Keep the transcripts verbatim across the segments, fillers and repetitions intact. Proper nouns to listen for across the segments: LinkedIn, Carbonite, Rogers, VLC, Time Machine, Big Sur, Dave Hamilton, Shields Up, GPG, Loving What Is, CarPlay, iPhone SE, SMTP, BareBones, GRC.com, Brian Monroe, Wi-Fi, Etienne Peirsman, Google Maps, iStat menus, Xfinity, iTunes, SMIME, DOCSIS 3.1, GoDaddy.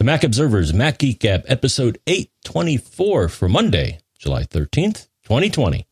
The Mac Observer's Mac Geek Gab, episode eight twenty-four for Monday, July thirteenth, twenty twenty.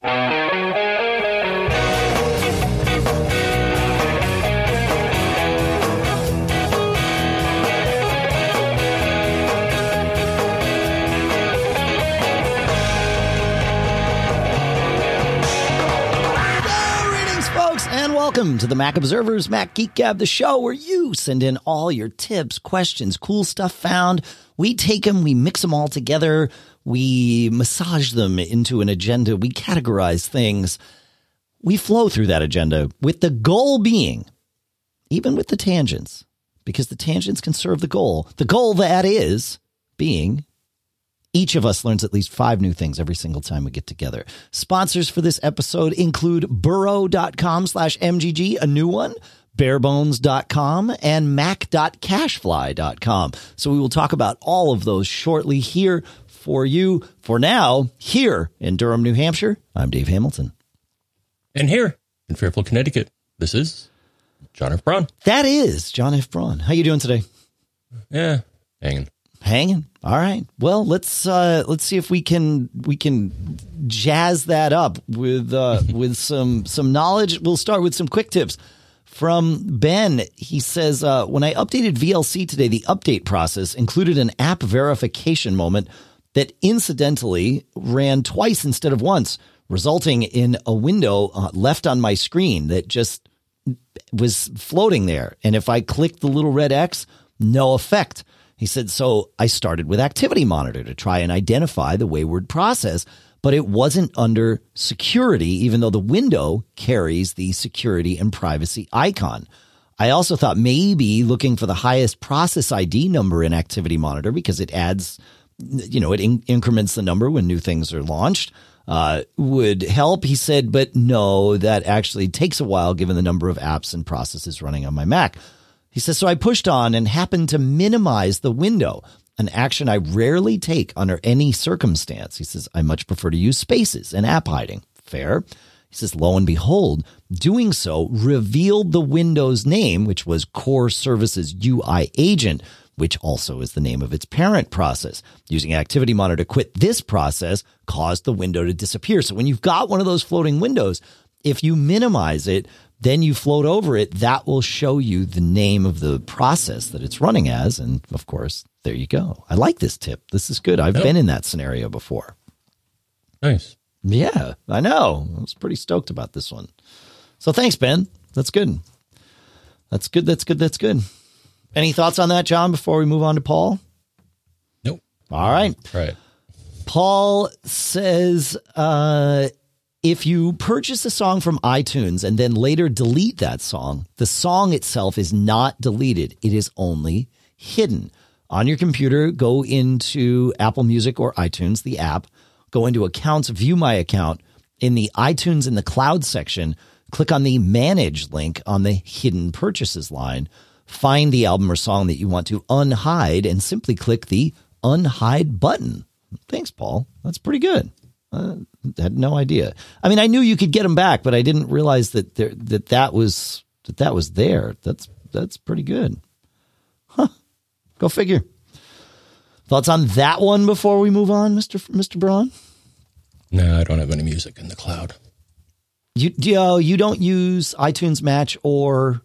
Welcome to the Mac Observer's Mac Geek Gab, the show where you send in all your tips, questions, cool stuff found. We take them, we mix them all together, we massage them into an agenda, we categorize things. We flow through that agenda with the goal being, even with the tangents, because the tangents can serve the goal. The goal that is being each of us learns at least five new things every single time we get together. Sponsors for this episode include burrow.com slash MGG, a new one, barebones dot com, and mac dot cachefly dot com. So we will talk about all of those shortly here for you. For now, here in Durham, New Hampshire, I'm Dave Hamilton. And here in Fairfield, Connecticut, this is John F. Braun. That is John F. Braun. How you doing today? Yeah, hanging. Hanging. All right. Well, let's uh, let's see if we can we can jazz that up with uh, with some some knowledge. We'll start with some quick tips from Ben. He says, uh, when I updated V L C today, the update process included an app verification moment that incidentally ran twice instead of once, resulting in a window uh, left on my screen that just was floating there. And if I clicked the little red X, no effect. He said, so I started with Activity Monitor to try and identify the wayward process, but it wasn't under security, even though the window carries the security and privacy icon. I also thought maybe looking for the highest process I D number in Activity Monitor, because it adds, you know, it in- increments the number when new things are launched, uh, would help. He said, but no, that actually takes a while given the number of apps and processes running on my Mac. He says, so I pushed on and happened to minimize the window, an action I rarely take under any circumstance. He says, I much prefer to use spaces and app hiding. Fair. He says, lo and behold, doing so revealed the window's name, which was Core Services U I Agent, which also is the name of its parent process. Using Activity Monitor to quit this process caused the window to disappear. So when you've got one of those floating windows, if you minimize it, then you float over it, that will show you the name of the process that it's running as. And of course, there you go. I like this tip. This is good. I've yep. been in that scenario before. Nice. Yeah, I know. I was pretty stoked about this one. So thanks, Ben. That's good. That's good. That's good. That's good. Any thoughts on that, John, before we move on to Paul? Nope. All right. All right. Paul says, uh, if you purchase a song from iTunes and then later delete that song, the song itself is not deleted. It is only hidden. On your computer, go into Apple Music or iTunes, the app, go into Accounts, View My Account. In the iTunes in the Cloud section, click on the Manage link on the Hidden Purchases line. Find the album or song that you want to unhide and simply click the Unhide button. Thanks, Paul. That's pretty good. Uh, had no idea. I mean, I knew you could get them back, but I didn't realize that there, that that was that that was there. That's that's pretty good. Huh? Go figure. Thoughts on that one before we move on, Mister Mister Braun? No, I don't have any music in the cloud. You you, know, you don't use iTunes Match or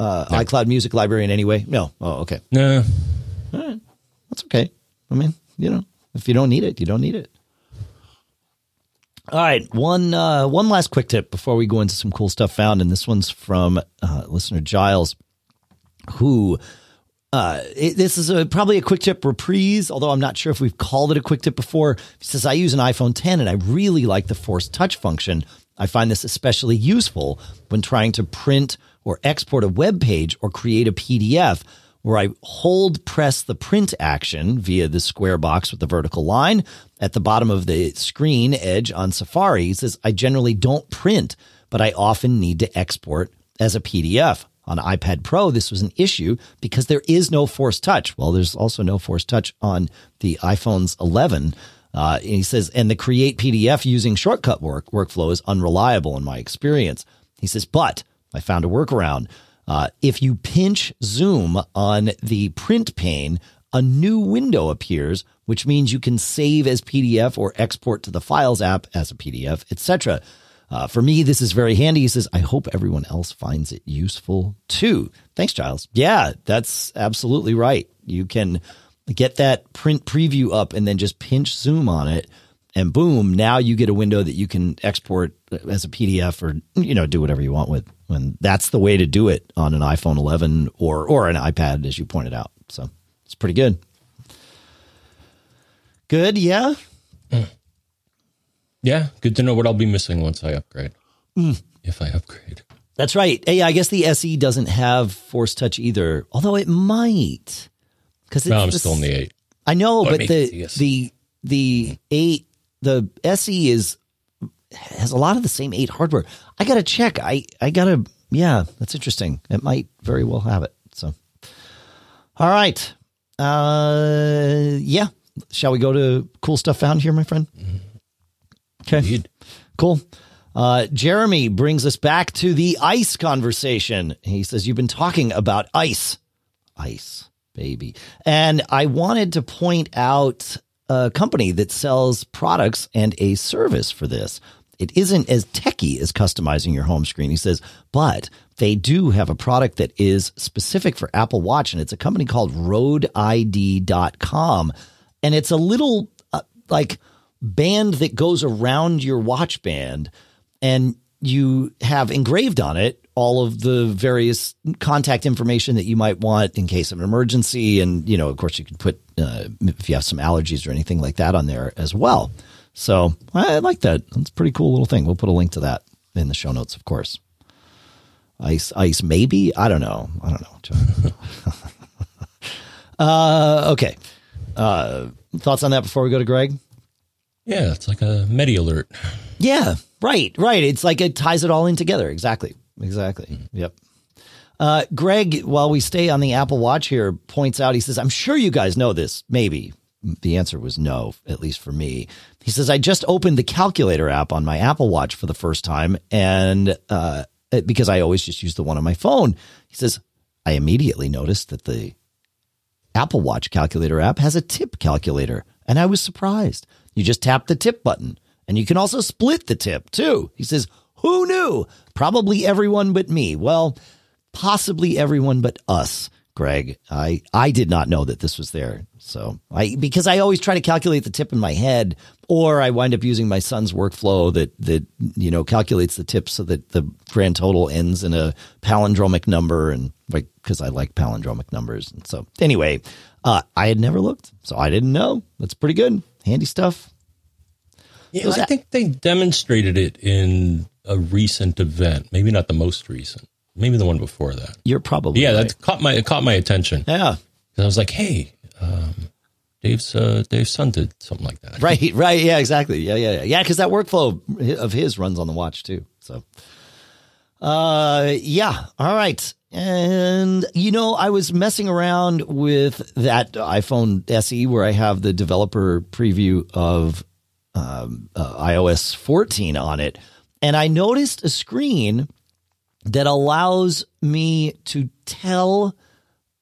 uh, no. iCloud Music Library in any way? No. Oh, okay. No. All right. That's okay. I mean, you know, if you don't need it, you don't need it. All right, one uh, one last quick tip before we go into some cool stuff found, and this one's from uh, listener Giles, who uh, it, this is a, probably a quick tip reprise, although I'm not sure if we've called it a quick tip before. He says, I use an iPhone ten, and I really like the Force Touch function. I find this especially useful when trying to print or export a web page or create a P D F, where I hold press the print action via the square box with the vertical line at the bottom of the screen edge on Safari. He says, I generally don't print, but I often need to export as a P D F. On iPad Pro, this was an issue because there is no Force Touch. Well, there's also no Force Touch on the iPhone's eleven. Uh, and he says, and the create P D F using shortcut work workflow is unreliable in my experience. He says, but I found a workaround. Uh, if you pinch zoom on the print pane, a new window appears, which means you can save as P D F or export to the Files app as a P D F, et cetera. Uh, for me, this is very handy. He says, I hope everyone else finds it useful too. Thanks, Giles. Yeah, that's absolutely right. You can get that print preview up and then just pinch zoom on it, and boom, now you get a window that you can export as a P D F or, you know, do whatever you want with. And that's the way to do it on an iPhone eleven or, or an iPad, as you pointed out. So it's pretty good. Good. Yeah. Yeah. Good to know what I'll be missing once I upgrade. Mm. If I upgrade. That's right. Hey, I guess the S E doesn't have Force Touch either, although it might. Because no, I'm just, still in the eight. I know, but, but the, the, the eight, the S E is, has a lot of the same eight hardware. I got to check. I, I got to, yeah, that's interesting. It might very well have it. So, all right. Uh, yeah. Shall we go to cool stuff found here, my friend? Okay. Indeed. Cool. Uh, Jeremy brings us back to the ice conversation. He says, you've been talking about ice, ice, baby. And I wanted to point out a company that sells products and a service for this. It isn't as techy as customizing your home screen, he says, but they do have a product that is specific for Apple Watch, and it's a company called road I D dot com. And it's a little uh, like band that goes around your watch band, and you have engraved on it all of the various contact information that you might want in case of an emergency. And, you know, of course you can put, uh, if you have some allergies or anything like that on there as well. So I like that. It's a pretty cool little thing. We'll put a link to that in the show notes, of course. Ice, ice, maybe. I don't know. I don't know. uh, okay. Uh, thoughts on that before we go to Greg? Yeah. It's like a Medi alert. Yeah. Right. Right. It's like it ties it all in together. Exactly. Exactly. Yep. Uh, Greg, while we stay on the Apple Watch here, points out, he says, I'm sure you guys know this. Maybe. The answer was no, at least for me. He says, I just opened the calculator app on my Apple Watch for the first time. And uh, because I always just use the one on my phone, he says, I immediately noticed that the Apple Watch calculator app has a tip calculator. And I was surprised. You just tap the tip button, and you can also split the tip too. He says, who knew? Probably everyone but me. Well, possibly everyone but us, Greg. I, I did not know that this was there. So I, because I always try to calculate the tip in my head, or I wind up using my son's workflow that, that, you know, calculates the tip so that the grand total ends in a palindromic number. And like, cause I like palindromic numbers. And so anyway, uh, I had never looked, so I didn't know. That's pretty good. Handy stuff. Yeah, I think they demonstrated it in a recent event, maybe not the most recent, maybe the one before that. You're probably yeah. Right. That caught my it caught my attention. Yeah, because I was like, hey, um, Dave's uh, Dave's son did something like that. Right, right, yeah, exactly, yeah, yeah, yeah, yeah. Because that workflow of his runs on the watch too. So, uh, yeah, all right. And, you know, I was messing around with that iPhone S E where I have the developer preview of um, uh, i O S fourteen on it. And I noticed a screen that allows me to tell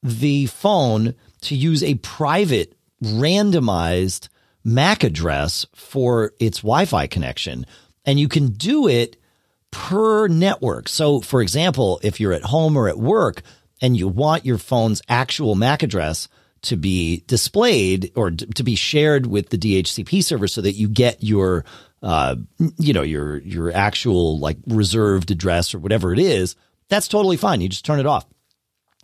the phone to use a private randomized MAC address for its Wi-Fi connection. And you can do it per network. So, for example, if you're at home or at work and you want your phone's actual MAC address to be displayed or to be shared with the D H C P server so that you get your Uh, you know, your your actual like reserved address or whatever it is, that's totally fine. You just turn it off.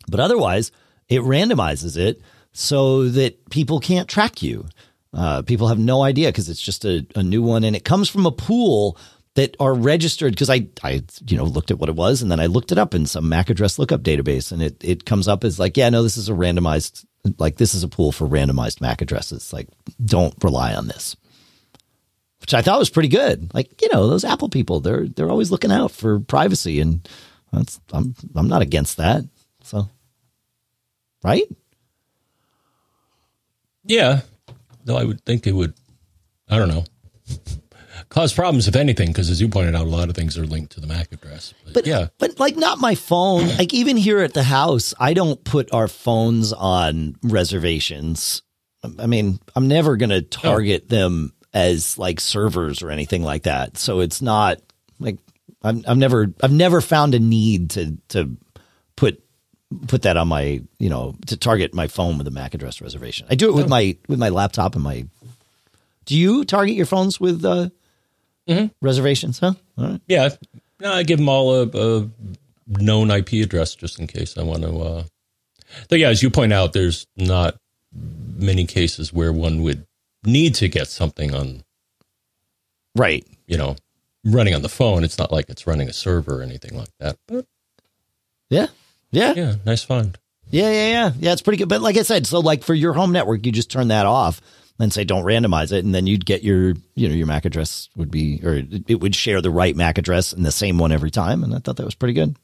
But otherwise, it randomizes it so that people can't track you. Uh, people have no idea because it's just a, a new one. And it comes from a pool that are registered because I, I, you know, looked at what it was and then I looked it up in some MAC address lookup database. And it, it comes up as like, yeah, no, this is a randomized, like this is a pool for randomized MAC addresses. Like, don't rely on this. Which I thought was pretty good. Like, you know, those Apple people, they're they're always looking out for privacy, and that's, I'm I'm not against that. So, right? Yeah. Though I would think it would, I don't know. cause problems, if anything, because as you pointed out, a lot of things are linked to the M A C address. But, but yeah, but like not my phone. Like even here at the house, I don't put our phones on reservations. I mean, I'm never going to target oh. them as like servers or anything like that. So it's not like I'm, I've never I've never found a need to to put put that on my, you know, to target my phone with a M A C address reservation. I do it with oh. my with my laptop and my. Do you target your phones with uh, mm-hmm. reservations? Huh? All right. Yeah. No, I give them all a, a known I P address just in case I want to. Uh... So, yeah, as you point out, there's not many cases where one would need to get something on. Right. You know, running on the phone. It's not like it's running a server or anything like that. But yeah. Yeah. Yeah. Nice find. Yeah. Yeah. Yeah. Yeah. It's pretty good. But like I said, so like for your home network, you just turn that off and say, don't randomize it. And then you'd get your, you know, your M A C address would be, or it would share the right M A C address and the same one every time. And I thought that was pretty good.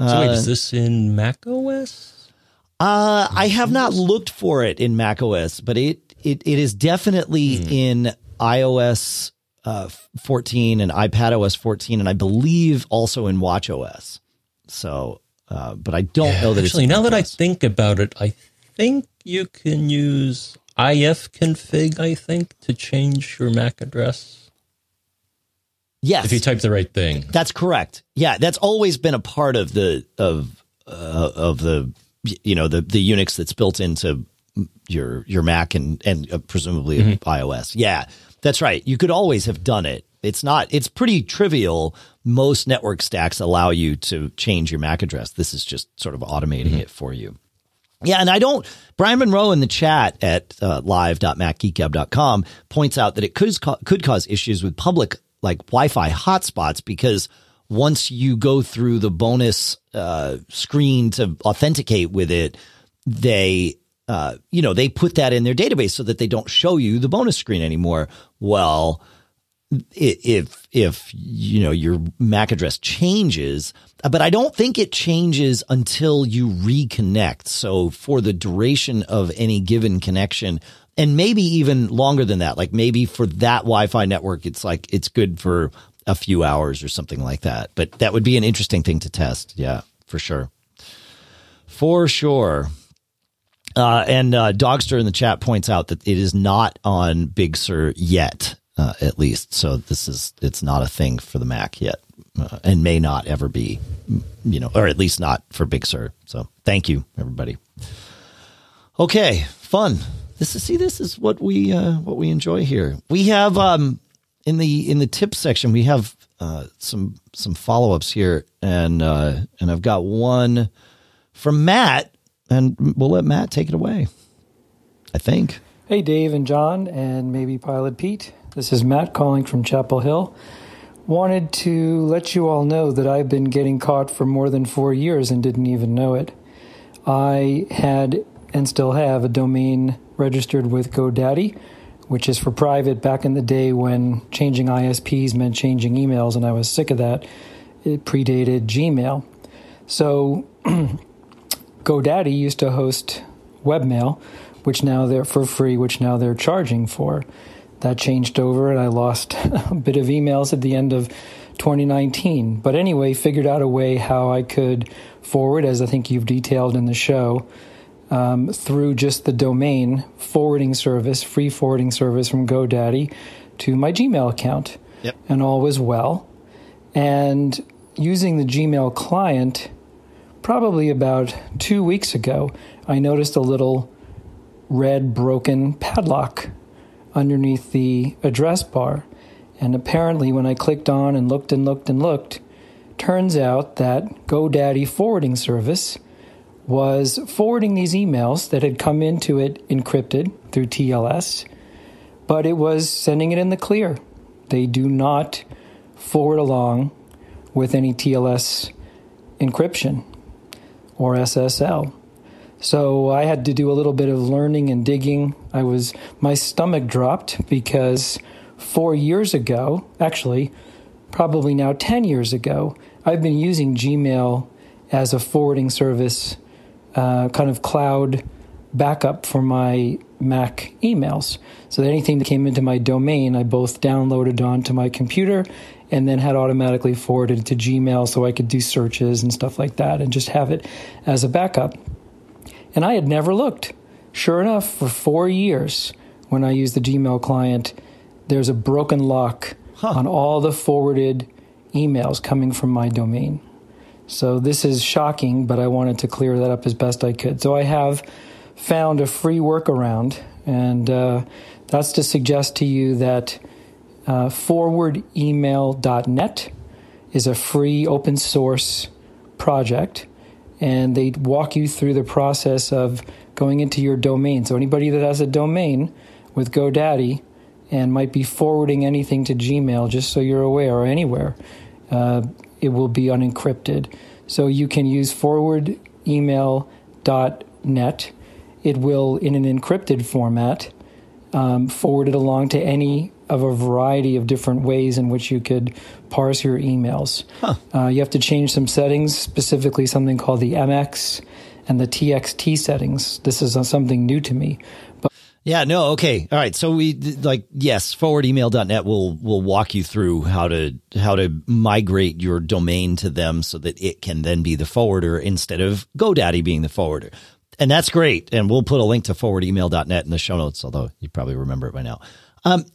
So uh, wait, is this in macOS? Uh, I have not looked for it in macOS, but it, it, it is definitely hmm. in iOS uh, fourteen and iPadOS fourteen. And I believe also in watchOS. So, uh, but I don't yeah, know that actually, it's now that I think about it, I think you can use ifconfig, I think, to change your M A C address. Yes. If you type the right thing. That's correct. Yeah, that's always been a part of the of uh, of the you know the, the Unix that's built into your your Mac and and uh, presumably mm-hmm. iOS. Yeah. That's right. You could always have done it. It's not it's pretty trivial. Most network stacks allow you to change your M A C address. This is just sort of automating mm-hmm. it for you. Yeah, and I don't – Brian Monroe in the chat at uh, live dot mac geek gab dot com points out that it could, could cause issues with public, like, Wi-Fi hotspots, because once you go through the bonus uh, screen to authenticate with it, they uh, – you know, they put that in their database so that they don't show you the bonus screen anymore. Well, if, if you know, your M A C address changes – but I don't think it changes until you reconnect. So for the duration of any given connection, and maybe even longer than that, like maybe for that Wi-Fi network, it's like it's good for a few hours or something like that. But that would be an interesting thing to test. Yeah, for sure. For sure. Uh, and uh, Dogster in the chat points out that it is not on Big Sur yet, uh, at least. So this is it's not a thing for the Mac yet. Uh, and may not ever be, you know, or at least not for Big Sur. So thank you, everybody. Okay, fun. This is see, this is what we uh, what we enjoy here. We have um, in the in the tip section we have uh, some some follow ups here, and uh, and I've got one from Matt, and we'll let Matt take it away. I think. Hey, Dave and John, and maybe Pilot Pete. This is Matt calling from Chapel Hill. Wanted to let you all know that I've been getting caught for more than four years and didn't even know it. I had and still have a domain registered with GoDaddy, which is for private back in the day when changing I S Ps meant changing emails, and I was sick of that. It predated Gmail. So GoDaddy used to host webmail, which now they're for free, which now they're charging for. That changed over, and I lost a bit of emails at the end of twenty nineteen. But anyway, figured out a way how I could forward, as I think you've detailed in the show, um, through just the domain forwarding service, free forwarding service from GoDaddy to my Gmail account. Yep. And all was well. And using the Gmail client, probably about two weeks ago, I noticed a little red broken padlock underneath the address bar. And apparently when I clicked on and looked and looked and looked, turns out that GoDaddy forwarding service was forwarding these emails that had come into it encrypted through T L S, but it was sending it in the clear. They do not forward along with any T L S encryption or S S L. So I had to do a little bit of learning and digging. I was, my stomach dropped because four years ago, actually, probably now ten years ago, I've been using Gmail as a forwarding service, uh, kind of cloud backup for my Mac emails. So that anything that came into my domain, I both downloaded onto my computer and then had automatically forwarded to Gmail so I could do searches and stuff like that and just have it as a backup. And I had never looked. Sure enough, for four years, when I used the Gmail client, there's a broken lock huh. on all the forwarded emails coming from my domain. So this is shocking, but I wanted to clear that up as best I could. So I have found a free workaround, and uh, that's to suggest to you that uh, forward email dot net is a free open source project, and they walk you through the process of going into your domain. So anybody that has a domain with GoDaddy and might be forwarding anything to Gmail, just so you're aware, or anywhere, uh, it will be unencrypted. So you can use forward email dot net. It will, in an encrypted format, um, forward it along to any of a variety of different ways in which you could parse your emails. Huh. Uh, you have to change some settings, specifically something called the M X and the T X T settings. This is something new to me. But Yeah, no, okay. All right. So we like yes, forward email dot net will will walk you through how to how to migrate your domain to them so that it can then be the forwarder instead of GoDaddy being the forwarder. And that's great. And we'll put a link to forward email dot net in the show notes, although you probably remember it by now. Um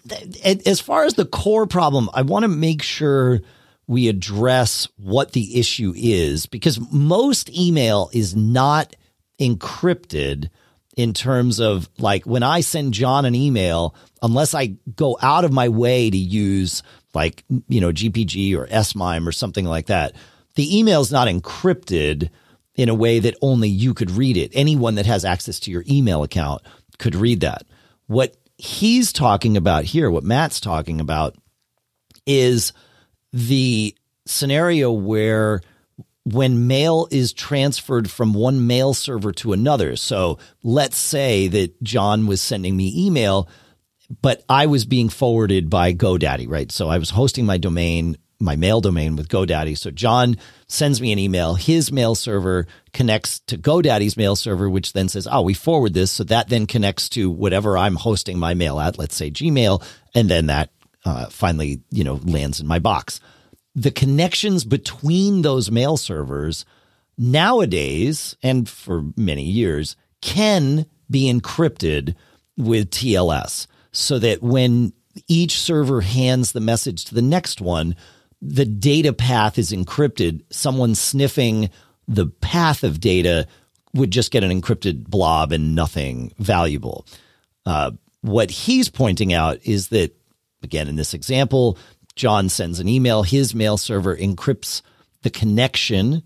as far as the core problem, I want to make sure we address what the issue is, because most email is not encrypted. In terms of, like, when I send John an email, unless I go out of my way to use, like, you know, G P G or S MIME or something like that, the email is not encrypted in a way that only you could read it. Anyone that has access to your email account could read that. What he's talking about here, what Matt's talking about, is the scenario where when mail is transferred from one mail server to another. So let's say that John was sending me email, but I was being forwarded by GoDaddy, right? So I was hosting my domain, my mail domain with GoDaddy. So John sends me an email. His mail server connects to GoDaddy's mail server, which then says, oh, we forward this. So that then connects to whatever I'm hosting my mail at, let's say Gmail. And then that uh, finally, you know, lands in my box. The connections between those mail servers nowadays, and for many years, can be encrypted with T L S so that when each server hands the message to the next one, the data path is encrypted. Someone sniffing the path of data would just get an encrypted blob and nothing valuable. Uh, what he's pointing out is that, again, in this example, John sends an email, his mail server encrypts the connection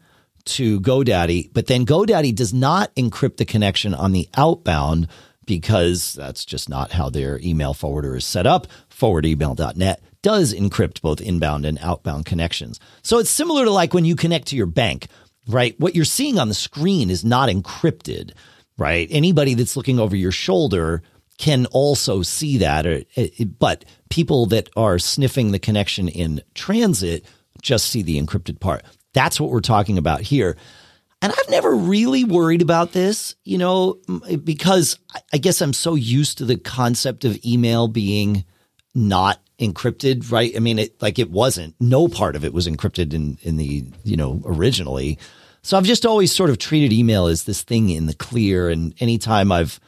to GoDaddy, but then GoDaddy does not encrypt the connection on the outbound because that's just not how their email forwarder is set up. forward email dot net does encrypt both inbound and outbound connections. So it's similar to like when you connect to your bank, right? What you're seeing on the screen is not encrypted, right? Anybody that's looking over your shoulder can also see that, or, but people that are sniffing the connection in transit just see the encrypted part. That's what we're talking about here. And I've never really worried about this, you know, because I guess I'm so used to the concept of email being not encrypted, right? I mean, it like it wasn't. No part of it was encrypted in, in the, you know, originally. So I've just always sort of treated email as this thing in the clear. And anytime I've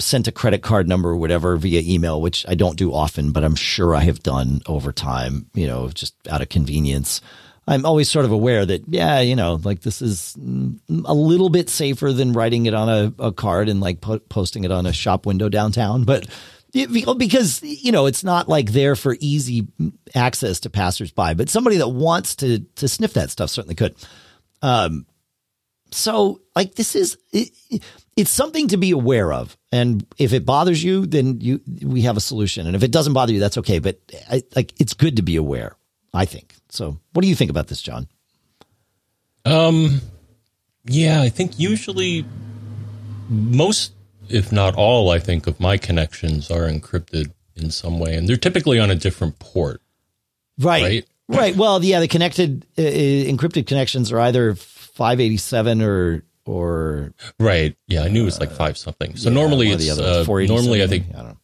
sent a credit card number or whatever via email, which I don't do often, but I'm sure I have done over time, you know, just out of convenience, I'm always sort of aware that, yeah, you know, like this is a little bit safer than writing it on a, a card and like po- posting it on a shop window downtown. But it, because, you know, it's not like there for easy access to passersby, but somebody that wants to, to sniff that stuff certainly could. Um, so like this is, it, it, it's something to be aware of. And if it bothers you, then you, we have a solution. And if it doesn't bother you, that's okay. But I, like, it's good to be aware, I think. So what do you think about this, John? Um, yeah, I think usually most, if not all, I think of my connections are encrypted in some way. And they're typically on a different port. Right. Right. right. Well, yeah, the connected uh, encrypted connections are either five eighty-seven or or right? Yeah, I knew it was like five something. So yeah, normally it's uh, normally I think I don't know.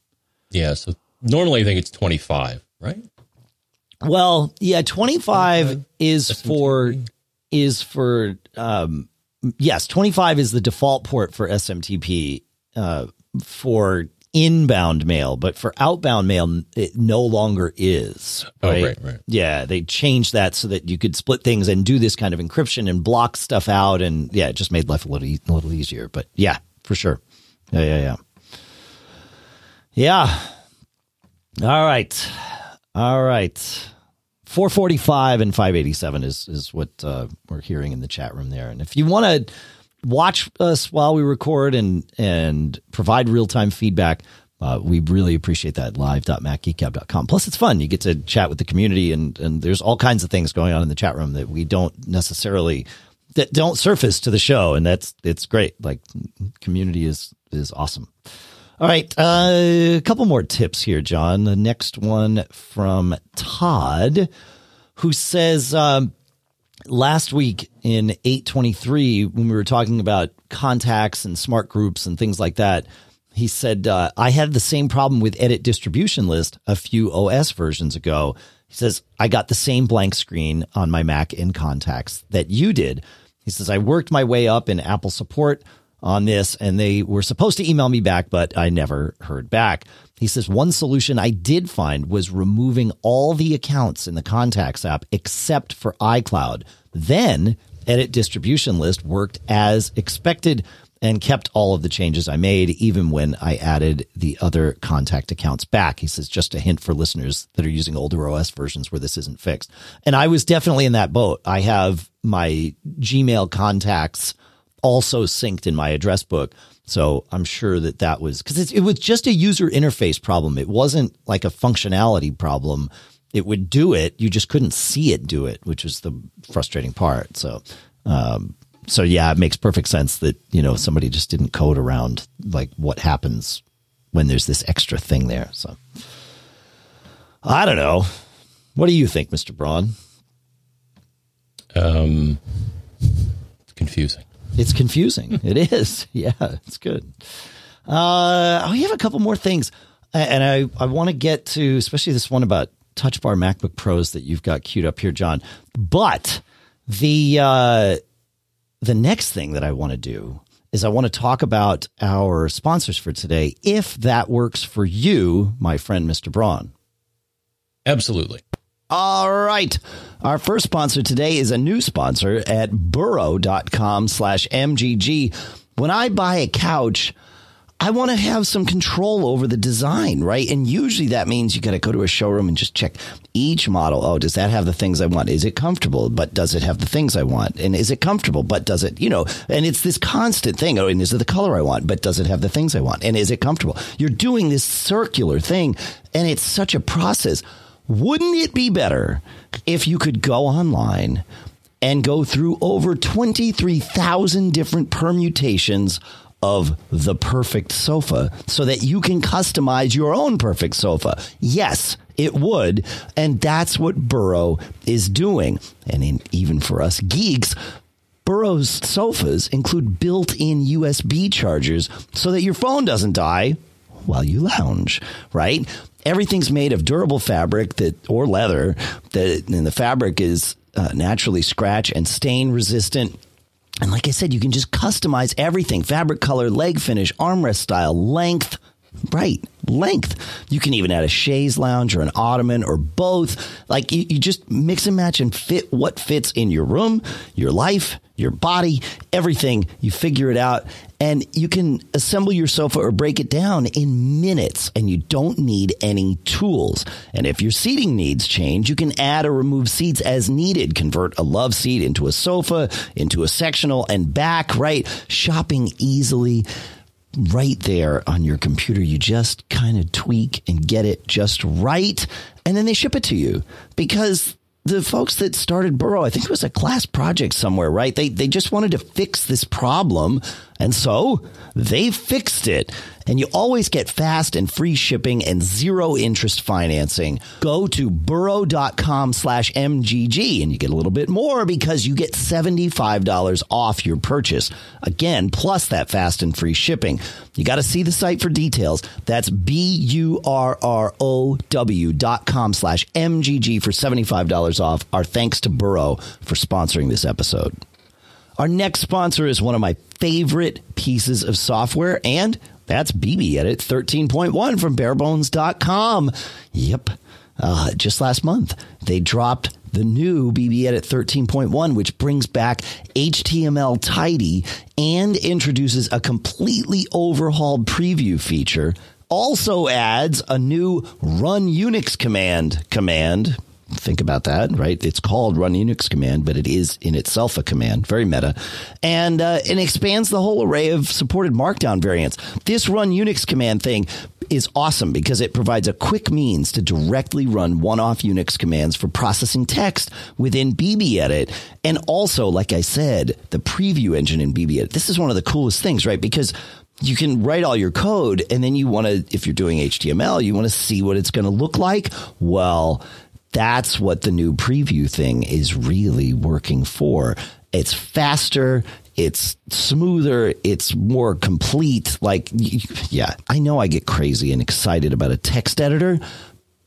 Yeah, so normally I think it's twenty-five, right? Well, yeah, twenty-five okay. is S M T P. for is for um, yes, twenty-five is the default port for S M T P uh, for inbound mail, but for outbound mail, it no longer is. Right? Oh, right, right. Yeah, they changed that so that you could split things and do this kind of encryption and block stuff out, and yeah, it just made life a little a little easier. But yeah, for sure. Yeah, yeah, yeah. Yeah. All right. All right, four forty-five and five eighty-seven is is what uh, we're hearing in the chat room there. And if you want to watch us while we record and and provide real time feedback, uh, we really appreciate that. live dot mac geek gab dot com. Plus, it's fun. You get to chat with the community, and and there's all kinds of things going on in the chat room that we don't necessarily that don't surface to the show, and that's it's great. Like, community is is awesome. All right, uh, a couple more tips here, John. The next one from Todd, who says, um, last week in eight twenty-three, when we were talking about contacts and smart groups and things like that, he said, uh, I had the same problem with edit distribution list a few O S versions ago. He says, I got the same blank screen on my Mac in contacts that you did. He says, I worked my way up in Apple support on this, and they were supposed to email me back, but I never heard back. He says, one solution I did find was removing all the accounts in the Contacts app except for iCloud. Then edit distribution list worked as expected and kept all of the changes I made, even when I added the other contact accounts back. He says, just a hint for listeners that are using older O S versions where this isn't fixed. And I was definitely in that boat. I have my Gmail contacts also synced in my address book. So I'm sure that that was because it was just a user interface problem. It wasn't like a functionality problem. It would do it. You just couldn't see it do it, which is the frustrating part. So, um, so yeah, it makes perfect sense that, you know, somebody just didn't code around like what happens when there's this extra thing there. So I don't know. What do you think, Mister Braun? Um, confusing. It's confusing. It is. Yeah, it's good. Uh, we have a couple more things. And I, I want to get to, especially this one about Touch Bar MacBook Pros that you've got queued up here, John. But the uh, the next thing that I want to do is I want to talk about our sponsors for today, if that works for you, my friend, Mister Braun. Absolutely. All right. Our first sponsor today is a new sponsor at burrow dot com slash M G G. When I buy a couch, I want to have some control over the design, right? And usually that means you got to go to a showroom and just check each model. Oh, does that have the things I want? Is it comfortable? But does it have the things I want? And is it comfortable? But does it, you know, and it's this constant thing. Oh, and is it the color I want? But does it have the things I want? And is it comfortable? You're doing this circular thing, and it's such a process. Wouldn't it be better if you could go online and go through over twenty-three thousand different permutations of the perfect sofa so that you can customize your own perfect sofa? Yes, it would. And that's what Burrow is doing. And in, even for us geeks, Burrow's sofas include built-in U S B chargers so that your phone doesn't die while you lounge, right? Everything's made of durable fabric that or leather, that and the fabric is uh, naturally scratch and stain resistant. And like I said, you can just customize everything. Fabric color, leg finish, armrest style, length. Right. Length. You can even add a chaise lounge or an ottoman or both. Like you, you just mix and match and fit what fits in your room, your life, your body, everything. You figure it out, and you can assemble your sofa or break it down in minutes, and you don't need any tools. And if your seating needs change, you can add or remove seats as needed. Convert a love seat into a sofa, into a sectional and back, right? Shopping easily. Right there on your computer. You just kind of tweak and get it just right. And then they ship it to you, because the folks that started Burrow, I think it was a class project somewhere, right? They they just wanted to fix this problem. And so they fixed it. And you always get fast and free shipping and zero interest financing. Go to burrow.com slash MGG and you get a little bit more because you get seventy-five dollars off your purchase. Again, plus that fast and free shipping. You got to see the site for details. That's B-U-R-R-O-W dot com slash MGG for seventy-five dollars off. Our thanks to Burrow for sponsoring this episode. Our next sponsor is one of my favorite pieces of software, and that's BBEdit thirteen point one from barebones dot com. Yep. Uh, just last month, they dropped the new BBEdit thirteen point one, which brings back H T M L tidy and introduces a completely overhauled preview feature. Also adds a new run Unix command command. Think about that, right? It's called run Unix command, but it is in itself a command. Very meta. And uh, it expands the whole array of supported markdown variants. This run Unix command thing is awesome because it provides a quick means to directly run one-off Unix commands for processing text within BBEdit. And also, like I said, the preview engine in BBEdit. This is one of the coolest things, right? Because you can write all your code and then you want to, if you're doing H T M L, you want to see what it's going to look like. Well, that's what the new preview thing is really working for. It's faster, it's smoother, it's more complete. Like, yeah, I know I get crazy and excited about a text editor,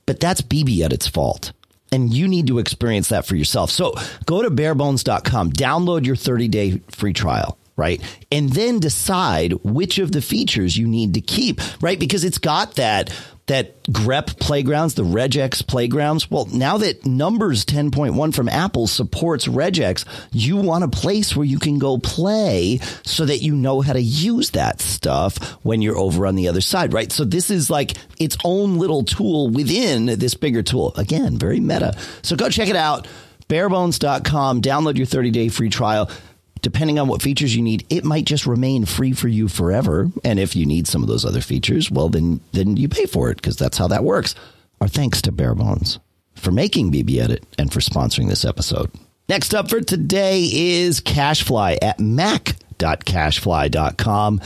but that's BBEdit's fault. And you need to experience that for yourself. So go to barebones dot com, download your thirty-day free trial. Right. And then decide which of the features you need to keep. Right. Because it's got that that grep playgrounds, the Regex playgrounds. Well, now that Numbers ten point one from Apple supports Regex, you want a place where you can go play so that you know how to use that stuff when you're over on the other side. Right. So this is like its own little tool within this bigger tool. Again, very meta. So go check it out. barebones dot com. Download your thirty-day free trial. Depending on what features you need, it might just remain free for you forever. And if you need some of those other features, well, then then you pay for it because that's how that works. Our thanks to BareBones for making BBEdit and for sponsoring this episode. Next up for today is CacheFly at mac dot cachefly dot com.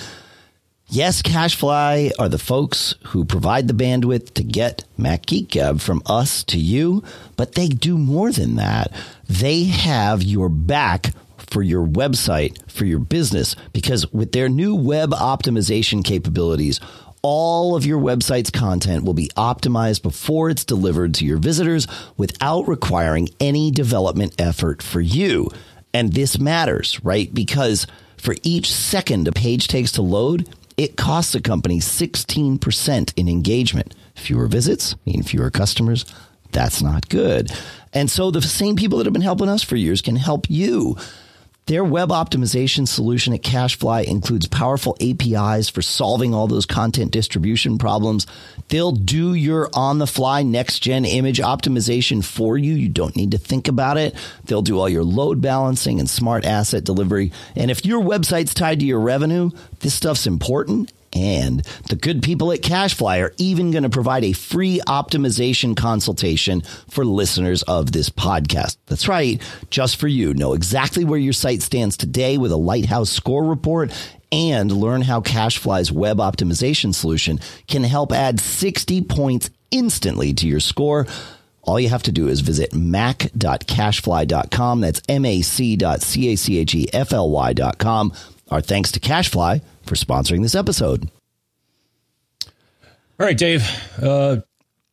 Yes, CacheFly are the folks who provide the bandwidth to get Mac Geek Gab from us to you, but they do more than that. They have your back for your website, for your business, because with their new web optimization capabilities, all of your website's content will be optimized before it's delivered to your visitors without requiring any development effort for you. And this matters, right? Because for each second a page takes to load, it costs a company sixteen percent in engagement. Fewer visits mean fewer customers. That's not good. And so the same people that have been helping us for years can help you. Their web optimization solution at CacheFly includes powerful A P Is for solving all those content distribution problems. They'll do your on-the-fly next-gen image optimization for you. You don't need to think about it. They'll do all your load balancing and smart asset delivery. And if your website's tied to your revenue, this stuff's important. And the good people at CacheFly are even going to provide a free optimization consultation for listeners of this podcast. That's right, just for you. Know exactly where your site stands today with a Lighthouse score report and learn how CacheFly's web optimization solution can help add sixty points instantly to your score. All you have to do is visit mac dot cachefly dot com. That's M A C dot C A C H E F L Y dot com. Our thanks to CacheFly for sponsoring this episode. All right, Dave. Uh,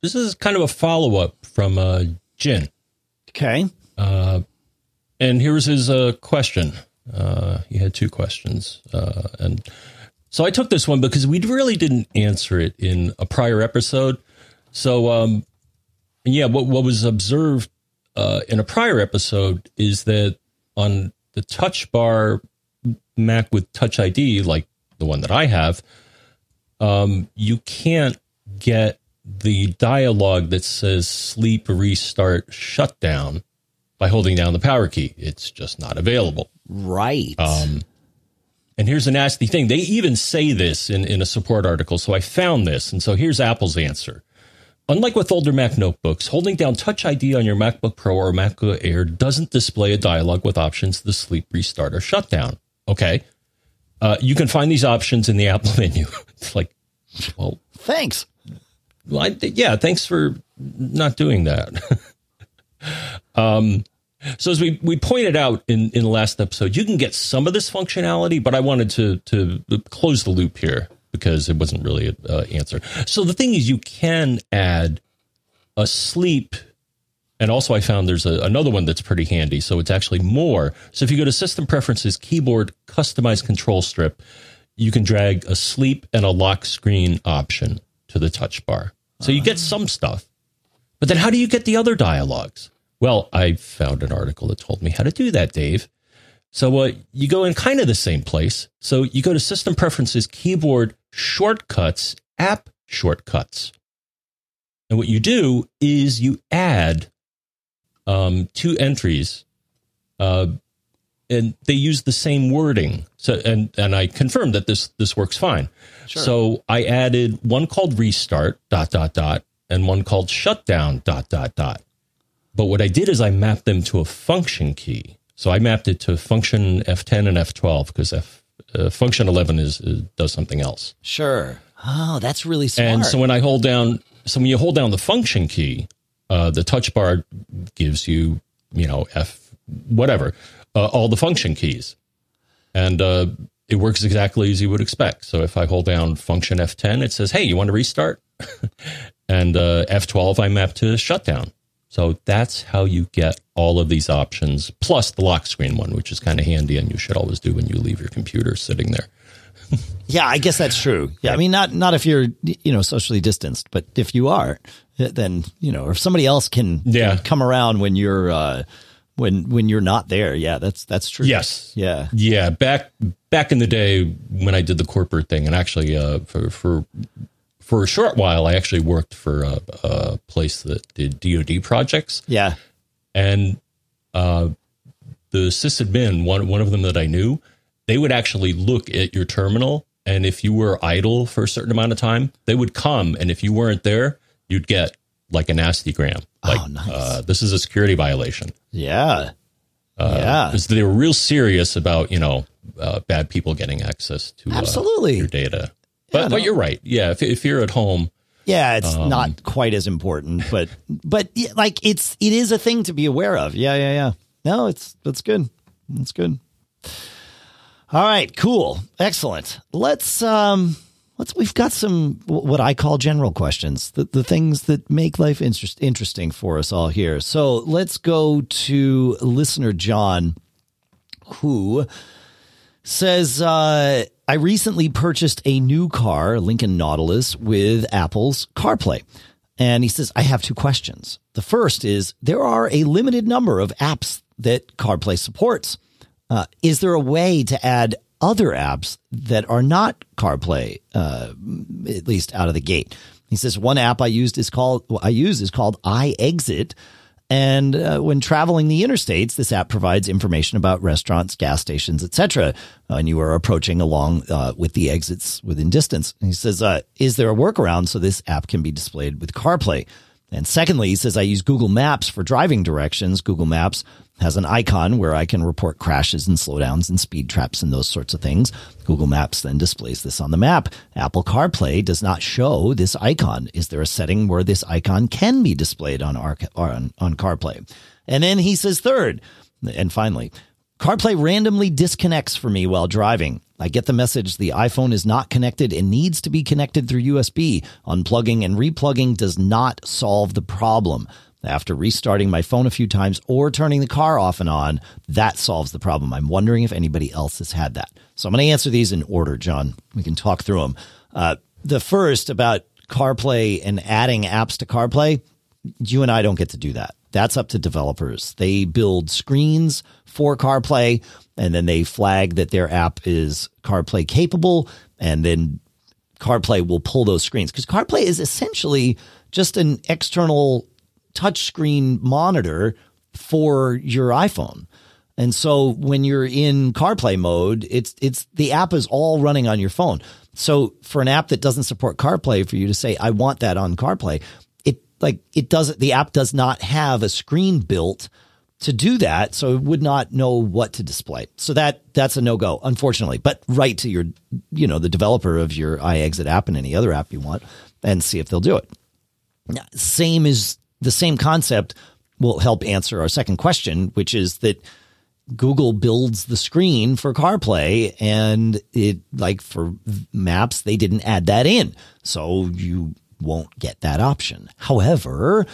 this is kind of a follow-up from uh, Jin. Okay. Uh, and here's his uh, question. Uh, he had two questions. Uh, and so I took this one because we really didn't answer it in a prior episode. So, um, yeah, what, what was observed uh, in a prior episode is that on the touch bar Mac with Touch I D, like the one that I have, um, you can't get the dialog that says sleep, restart, shutdown by holding down the power key. It's just not available. Right. Um, and here's a nasty thing. They even say this in, in a support article. So I found this. And so here's Apple's answer. Unlike with older Mac notebooks, holding down Touch I D on your MacBook Pro or MacBook Air doesn't display a dialog with options to sleep, restart, or shutdown. Okay, Uh, you can find these options in the Apple menu. It's like, well, thanks. Well, I, yeah, thanks for not doing that. um, so as we, we pointed out in, in the last episode, you can get some of this functionality, but I wanted to, to close the loop here because it wasn't really an uh, answer. So the thing is, you can add a sleep. And also I found there's a, another one that's pretty handy. So it's actually more. So if you go to System Preferences, Keyboard, Customize Control Strip, you can drag a sleep and a lock screen option to the touch bar. So you get some stuff. But then how do you get the other dialogues? Well, I found an article that told me how to do that, Dave. So uh, you go in kind of the same place. So you go to System Preferences, Keyboard, Shortcuts, App Shortcuts. And what you do is you add um, two entries, uh, and they use the same wording. So, and, and I confirmed that this, this works fine. Sure. So I added one called restart dot, dot, dot, and one called shutdown dot, dot, dot. But what I did is I mapped them to a function key. So I mapped it to function F ten and F twelve because F, uh, function eleven is, is, does something else. Sure. Oh, that's really smart. And so when I hold down, so when you hold down the function key, uh, the touch bar gives you, you know, F whatever, uh, all the function keys. And uh, it works exactly as you would expect. So if I hold down function F ten, it says, hey, you want to restart? And uh, F twelve, I map to shutdown. So that's how you get all of these options, plus the lock screen one, which is kind of handy and you should always do when you leave your computer sitting there. Yeah, I guess that's true. Yeah, I mean, not not if you're, you know, socially distanced, but if you are, then, you know, or if somebody else can, yeah. can come around when you're uh, when when you're not there. Yeah, that's that's true. Yes. Yeah. Yeah. Back back in the day when I did the corporate thing, and actually uh, for for for a short while, I actually worked for a, a place that did D O D projects. Yeah. And uh, the sysadmin, one one of them that I knew, they would actually look at your terminal, and if you were idle for a certain amount of time, they would come, and if you weren't there, you'd get like a nasty gram. Like, oh, nice. uh, this is a security violation. Yeah. Uh, yeah. Because they were real serious about, you know, uh, bad people getting access to Absolutely. Uh, your data. But, yeah, but no. You're right. Yeah. If, if you're at home. Yeah, it's um, not quite as important, but, but like it's, it is a thing to be aware of. Yeah. Yeah. Yeah. No, it's, that's good. That's good. All right, cool. Excellent. Let's, um, let's, we've got some, what I call general questions, the, the things that make life interest, interesting for us all here. So let's go to listener John, who says, uh, I recently purchased a new car, Lincoln Nautilus, with Apple's CarPlay. And he says, I have two questions. The first is, there are a limited number of apps that CarPlay supports. Uh, is there a way to add other apps that are not CarPlay, uh, at least out of the gate? He says one app I used is called I use is called iExit, and uh, when traveling the interstates, this app provides information about restaurants, gas stations, et cetera. And you are approaching along uh, with the exits within distance. And he says, uh, is there a workaround so this app can be displayed with CarPlay? And secondly, he says, I use Google Maps for driving directions. Google Maps has an icon where I can report crashes and slowdowns and speed traps and those sorts of things. Google Maps then displays this on the map. Apple CarPlay does not show this icon. Is there a setting where this icon can be displayed on, our, on, on CarPlay? And then he says third, and finally, CarPlay randomly disconnects for me while driving. I get the message the iPhone is not connected and needs to be connected through U S B. Unplugging and replugging does not solve the problem. After restarting my phone a few times or turning the car off and on, that solves the problem. I'm wondering if anybody else has had that. So I'm going to answer these in order, John. We can talk through them. Uh, the first about CarPlay and adding apps to CarPlay, you and I don't get to do that. That's up to developers. They build screens for CarPlay, and then they flag that their app is CarPlay capable, and then CarPlay will pull those screens. Because CarPlay is essentially just an external touchscreen monitor for your iPhone. And so when you're in CarPlay mode, it's it's the app is all running on your phone. So for an app that doesn't support CarPlay, for you to say, I want that on CarPlay, it like it doesn't the app does not have a screen built to do that, so it would not know what to display. So that that's a no-go, unfortunately. But write to your, you know, the developer of your iExit app and any other app you want and see if they'll do it. Same is the same concept will help answer our second question, which is that Google builds the screen for CarPlay, and it, like for Maps, they didn't add that in. So you won't get that option. However,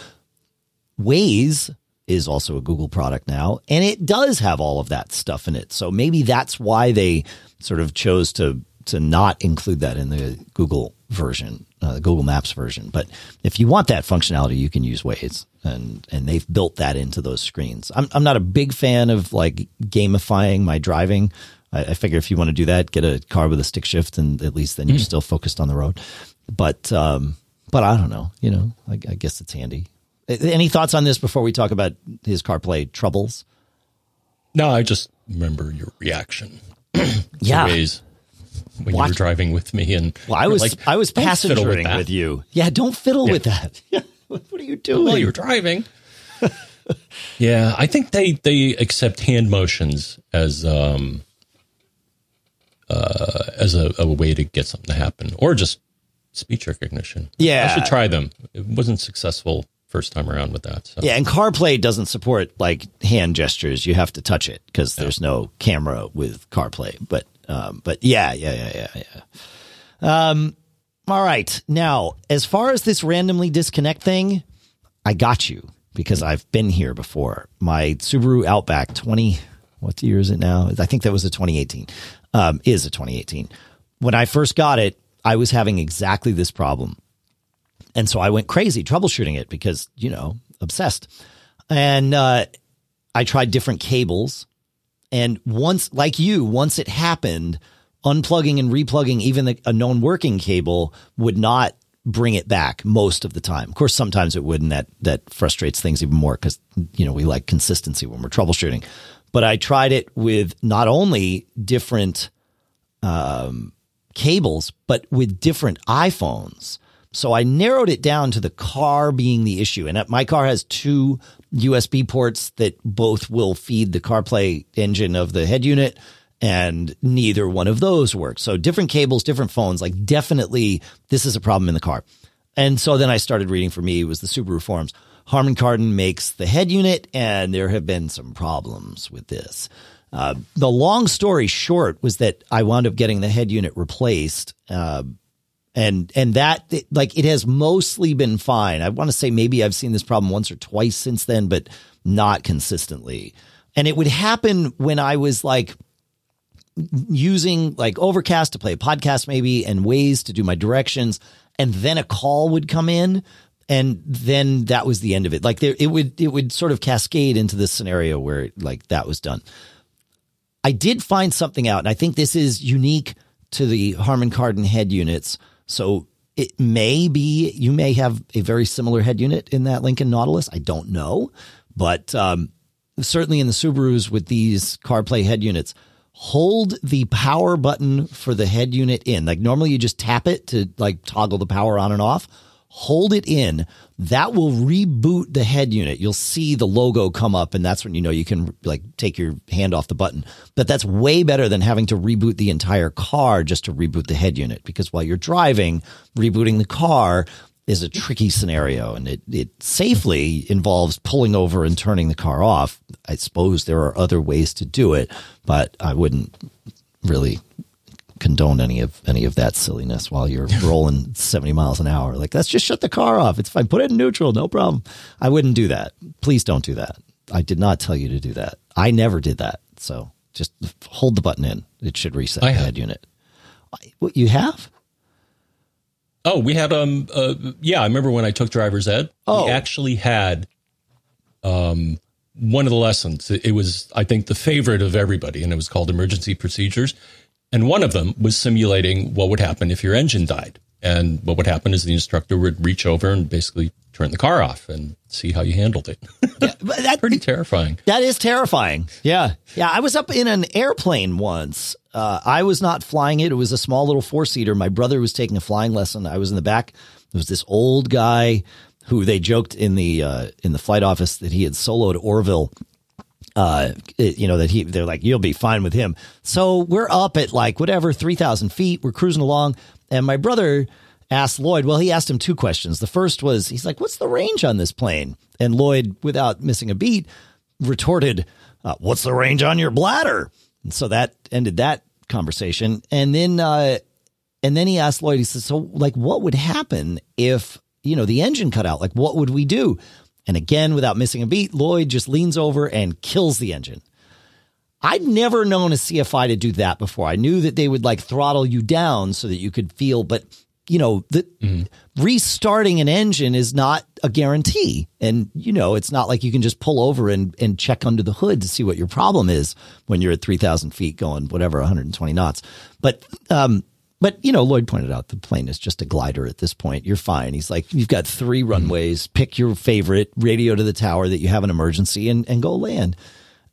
Waze is also a Google product now, and it does have all of that stuff in it. So maybe that's why they sort of chose to to not include that in the Google version, uh, the Google Maps version. But if you want that functionality, you can use Waze, and and they've built that into those screens. I'm I'm not a big fan of like gamifying my driving. I, I figure if you want to do that, get a car with a stick shift, and at least then you're mm. still focused on the road. But um, but I don't know, you know, I, I guess it's handy. Any thoughts on this before we talk about his CarPlay troubles? No, I just remember your reaction. Yeah. Waze, when Watch. you were driving with me. And well, I was like, I was passengering with, with you. Yeah, don't fiddle yeah. with that. What are you doing? Well, you're driving. Yeah, I think they, they accept hand motions as um uh as a, a way to get something to happen, or just speech recognition. Yeah. I should try them. It wasn't successful first time around with that. So. Yeah, and CarPlay doesn't support like hand gestures. You have to touch it because yeah. there's no camera with CarPlay. But um, but yeah, yeah, yeah, yeah, yeah. Um, all right. Now, as far as this randomly disconnect thing, I got you because I've been here before. My Subaru Outback twenty, what year is it now? I think that was a twenty eighteen, um, is a twenty eighteen. When I first got it, I was having exactly this problem. And so I went crazy troubleshooting it because, you know, obsessed. And uh, I tried different cables. And once, like you, once it happened, unplugging and replugging even the, a known working cable would not bring it back most of the time. Of course, sometimes it would, and that, that frustrates things even more because, you know, we like consistency when we're troubleshooting. But I tried it with not only different um, cables, but with different iPhones. So I narrowed it down to the car being the issue. And my car has two U S B ports that both will feed the CarPlay engine of the head unit, and neither one of those works. So different cables, different phones, like definitely this is a problem in the car. And so then I started reading, for me, it was the Subaru forums. Harman Kardon makes the head unit, and there have been some problems with this. Uh, the long story short was that I wound up getting the head unit replaced, uh, And and that, like, it has mostly been fine. I want to say maybe I've seen this problem once or twice since then, but not consistently. And it would happen when I was, like, using, like, Overcast to play a podcast maybe, and Waze to do my directions, and then a call would come in, and then that was the end of it. Like, there, it would it would sort of cascade into this scenario where, like, that was done. I did find something out, and I think this is unique to the Harman Kardon head units. So it may be, you may have a very similar head unit in that Lincoln Nautilus. I don't know, but um, certainly in the Subarus with these CarPlay head units, hold the power button for the head unit in. Like normally you just tap it to like toggle the power on and off. Hold it in. That will reboot the head unit. You'll see the logo come up, and that's when you know you can like take your hand off the button. But that's way better than having to reboot the entire car just to reboot the head unit, because while you're driving, rebooting the car is a tricky scenario, and it, it safely involves pulling over and turning the car off. I suppose there are other ways to do it, but I wouldn't really condone any of any of that silliness while you're rolling seventy miles an hour. Like, let's just shut the car off. It's fine. Put it in neutral. No problem. I wouldn't do that. Please don't do that. I did not tell you to do that. I never did that. So just hold the button in. It should reset I the have. head unit. What you have? Oh, we had, um, uh, yeah, I remember when I took driver's ed, oh. we actually had, um, one of the lessons. It was, I think, the favorite of everybody, and it was called Emergency Procedures. And one of them was simulating what would happen if your engine died. And what would happen is the instructor would reach over and basically turn the car off and see how you handled it. Yeah, but that, pretty terrifying. That is terrifying. Yeah. Yeah. I was up in an airplane once. Uh, I was not flying it. It was a small little four-seater. My brother was taking a flying lesson. I was in the back. There was this old guy who they joked in the uh, in the flight office that he had soloed Orville. Uh, you know, that he, they're like, you'll be fine with him. So we're up at like whatever, three thousand feet. We're cruising along. And my brother asked Lloyd, well, he asked him two questions. The first was, he's like, what's the range on this plane? And Lloyd, without missing a beat, retorted, uh, what's the range on your bladder? And so that ended that conversation. And then, uh, and then he asked Lloyd, he said, so like, what would happen if, you know, the engine cut out? Like, what would we do? And again, without missing a beat, Lloyd just leans over and kills the engine. I'd never known a C F I to do that before. I knew that they would like throttle you down so that you could feel, but you know, the mm-hmm. restarting an engine is not a guarantee. And you know, it's not like you can just pull over and, and check under the hood to see what your problem is when you're at three thousand feet going, whatever, one hundred twenty knots. But, um, But, you know, Lloyd pointed out the plane is just a glider at this point. You're fine. He's like, you've got three runways. Pick your favorite, radio to the tower that you have an emergency, and, and go land.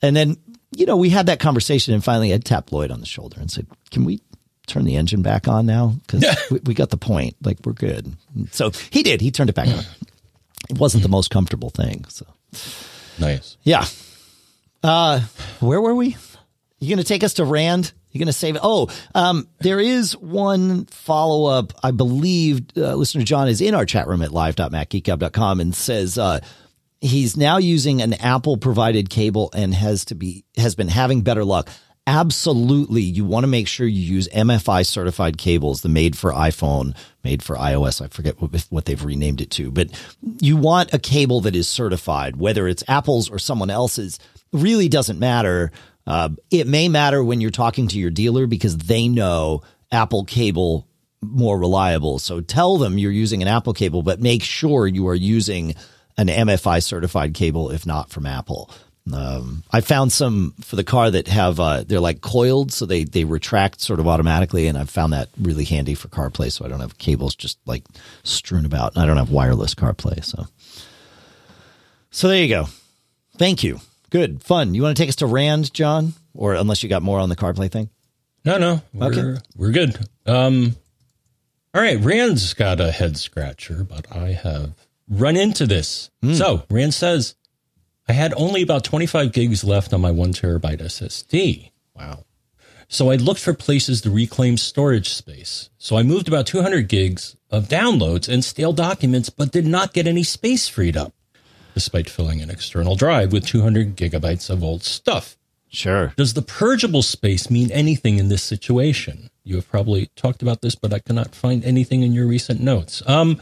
And then, you know, we had that conversation, and finally I tapped Lloyd on the shoulder and said, can we turn the engine back on now? Because we, we got the point. Like, we're good. So he did. He turned it back on. It wasn't the most comfortable thing. So nice. Yeah. Uh, where were we? You going to take us to Rand? You're going to save it. Oh, um, there is one follow up. I believe uh, listener John is in our chat room at live dot mac geek gab dot com and says uh, he's now using an Apple provided cable and has to be has been having better luck. Absolutely. You want to make sure you use M F I certified cables, the made for iPhone, made for iOS. I forget what, what they've renamed it to, but you want a cable that is certified, whether it's Apple's or someone else's. Really doesn't matter. Uh, it may matter when you're talking to your dealer because they know Apple cable more reliable. So tell them you're using an Apple cable, but make sure you are using an M F I certified cable, if not from Apple. Um, I found some for the car that have, uh, they're like coiled. So they, they retract sort of automatically. And I've found that really handy for CarPlay. So I don't have cables just like strewn about, and I don't have wireless CarPlay. So, so there you go. Thank you. Good, fun. You want to take us to Rand, John? Or unless you got more on the CarPlay thing? No, no. We're, okay. We're good. Um, all right. Rand's got a head scratcher, but I have run into this. Mm. So Rand says, I had only about twenty-five gigs left on my one terabyte S S D. Wow. So I looked for places to reclaim storage space. So I moved about two hundred gigs of downloads and stale documents, but did not get any space freed up, despite filling an external drive with two hundred gigabytes of old stuff. Sure. Does the purgeable space mean anything in this situation? You have probably talked about this, but I cannot find anything in your recent notes. Um,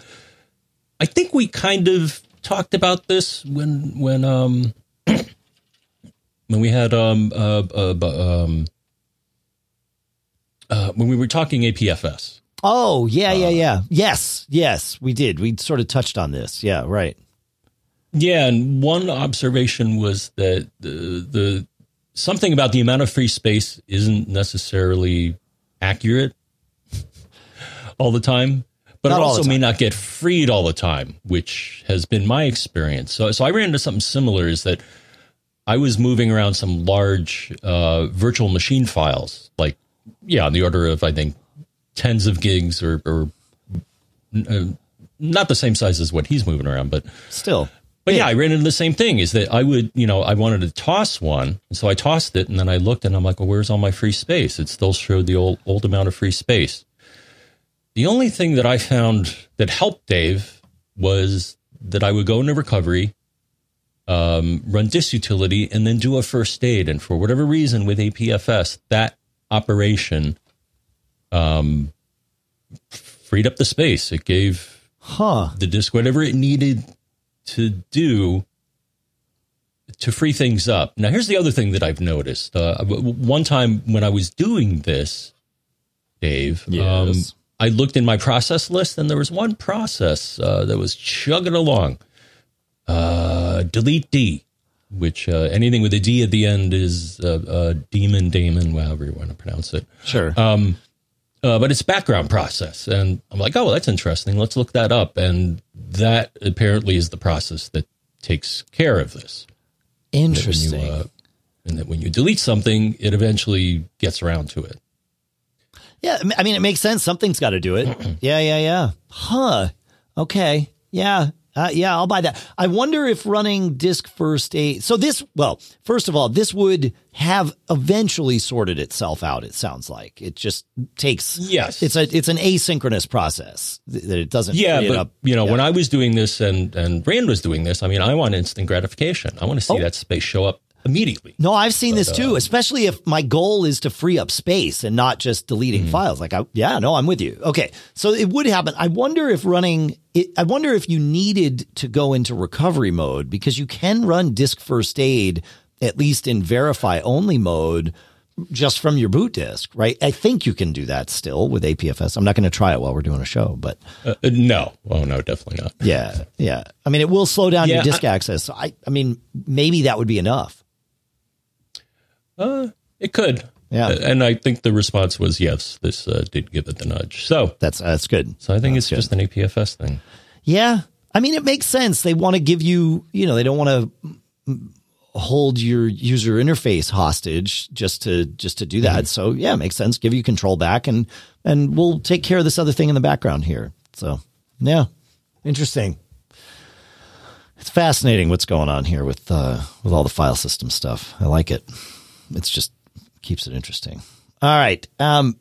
I think we kind of talked about this when when um when we had um uh, uh um uh when we were talking A P F S. Oh yeah yeah uh, yeah yes yes we did we sort of touched on this yeah right. Yeah, and one observation was that the the something about the amount of free space isn't necessarily accurate all the time, but not it also may not get freed all the time, which has been my experience. So, so I ran into something similar, is that I was moving around some large uh, virtual machine files, like, yeah, on the order of, I think, tens of gigs or, or uh, not the same size as what he's moving around, but still. But yeah, I ran into the same thing, is that I would, you know, I wanted to toss one. And so I tossed it, and then I looked and I'm like, well, where's all my free space? It still showed the old, old amount of free space. The only thing that I found that helped Dave was that I would go into recovery, um, run disutility, and then do a first aid. And for whatever reason with A P F S, that operation um, freed up the space. It gave huh. the disk whatever it needed to do to free things up. Now, here's the other thing that I've noticed. Uh, one time when I was doing this, Dave, yes. um, I looked in my process list, and there was one process uh, that was chugging along. Uh, delete D, which uh, anything with a D at the end is uh, uh, demon, daemon, however you want to pronounce it. Sure. Um, Uh, but it's background process. And I'm like, oh, well, that's interesting. Let's look that up. And that apparently is the process that takes care of this. Interesting. And that when you, uh, and that when you delete something, it eventually gets around to it. Yeah. I mean, it makes sense. Something's got to do it. yeah, yeah, yeah. Huh. Okay. Yeah. Uh, yeah, I'll buy that. I wonder if running disk first aid. So this, well, first of all, this would have eventually sorted itself out. It sounds like it just takes. Yes, it's a it's an asynchronous process that it doesn't. Yeah, but up, you know, yeah. when I was doing this and and Rand was doing this, I mean, I want instant gratification. I want to see oh. that space show up immediately. No, I've seen but, this too, uh, especially if my goal is to free up space and not just deleting mm-hmm. files. Like, I, yeah, no, I'm with you. Okay. So it would happen. I wonder if running it, I wonder if you needed to go into recovery mode, because you can run disk first aid, at least in verify only mode, just from your boot disk, right? I think you can do that still with A P F S. I'm not going to try it while we're doing a show, but uh, no, oh no, definitely not. Yeah. Yeah. I mean, it will slow down yeah, your disk I, access. So I, I mean, maybe that would be enough. Uh, it could. Yeah. Uh, and I think the response was yes, this uh, did give it the nudge. So that's, uh, that's good. So I think that's it's good. Just an A P F S thing. Yeah. I mean, it makes sense. They want to give you, you know, they don't want to hold your user interface hostage just to, just to do that. Mm-hmm. So yeah, it makes sense. Give you control back and, and we'll take care of this other thing in the background here. So yeah, interesting. It's fascinating what's going on here with, uh, with all the file system stuff. I like it. It's just keeps it interesting. All right. Um,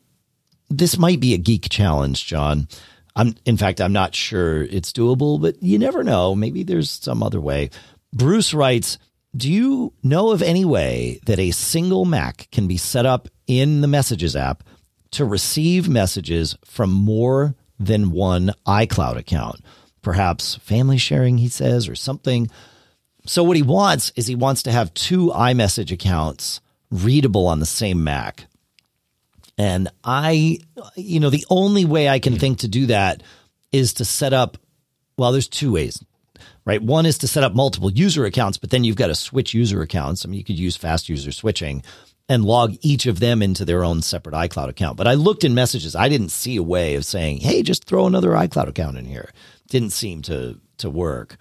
this might be a geek challenge, John. I'm, in fact, I'm not sure it's doable, but you never know. Maybe there's some other way. Bruce writes, do you know of any way that a single Mac can be set up in the Messages app to receive messages from more than one iCloud account? Perhaps family sharing, he says, or something. So what he wants is he wants to have two iMessage accounts readable on the same Mac. And I, you know, the only way I can think to do that is to set up, well, there's two ways, right? One is to set up multiple user accounts, but then you've got to switch user accounts. I mean, you could use fast user switching and log each of them into their own separate iCloud account. But I looked in Messages. I didn't see a way of saying, hey, just throw another iCloud account in here. Didn't seem to, to work.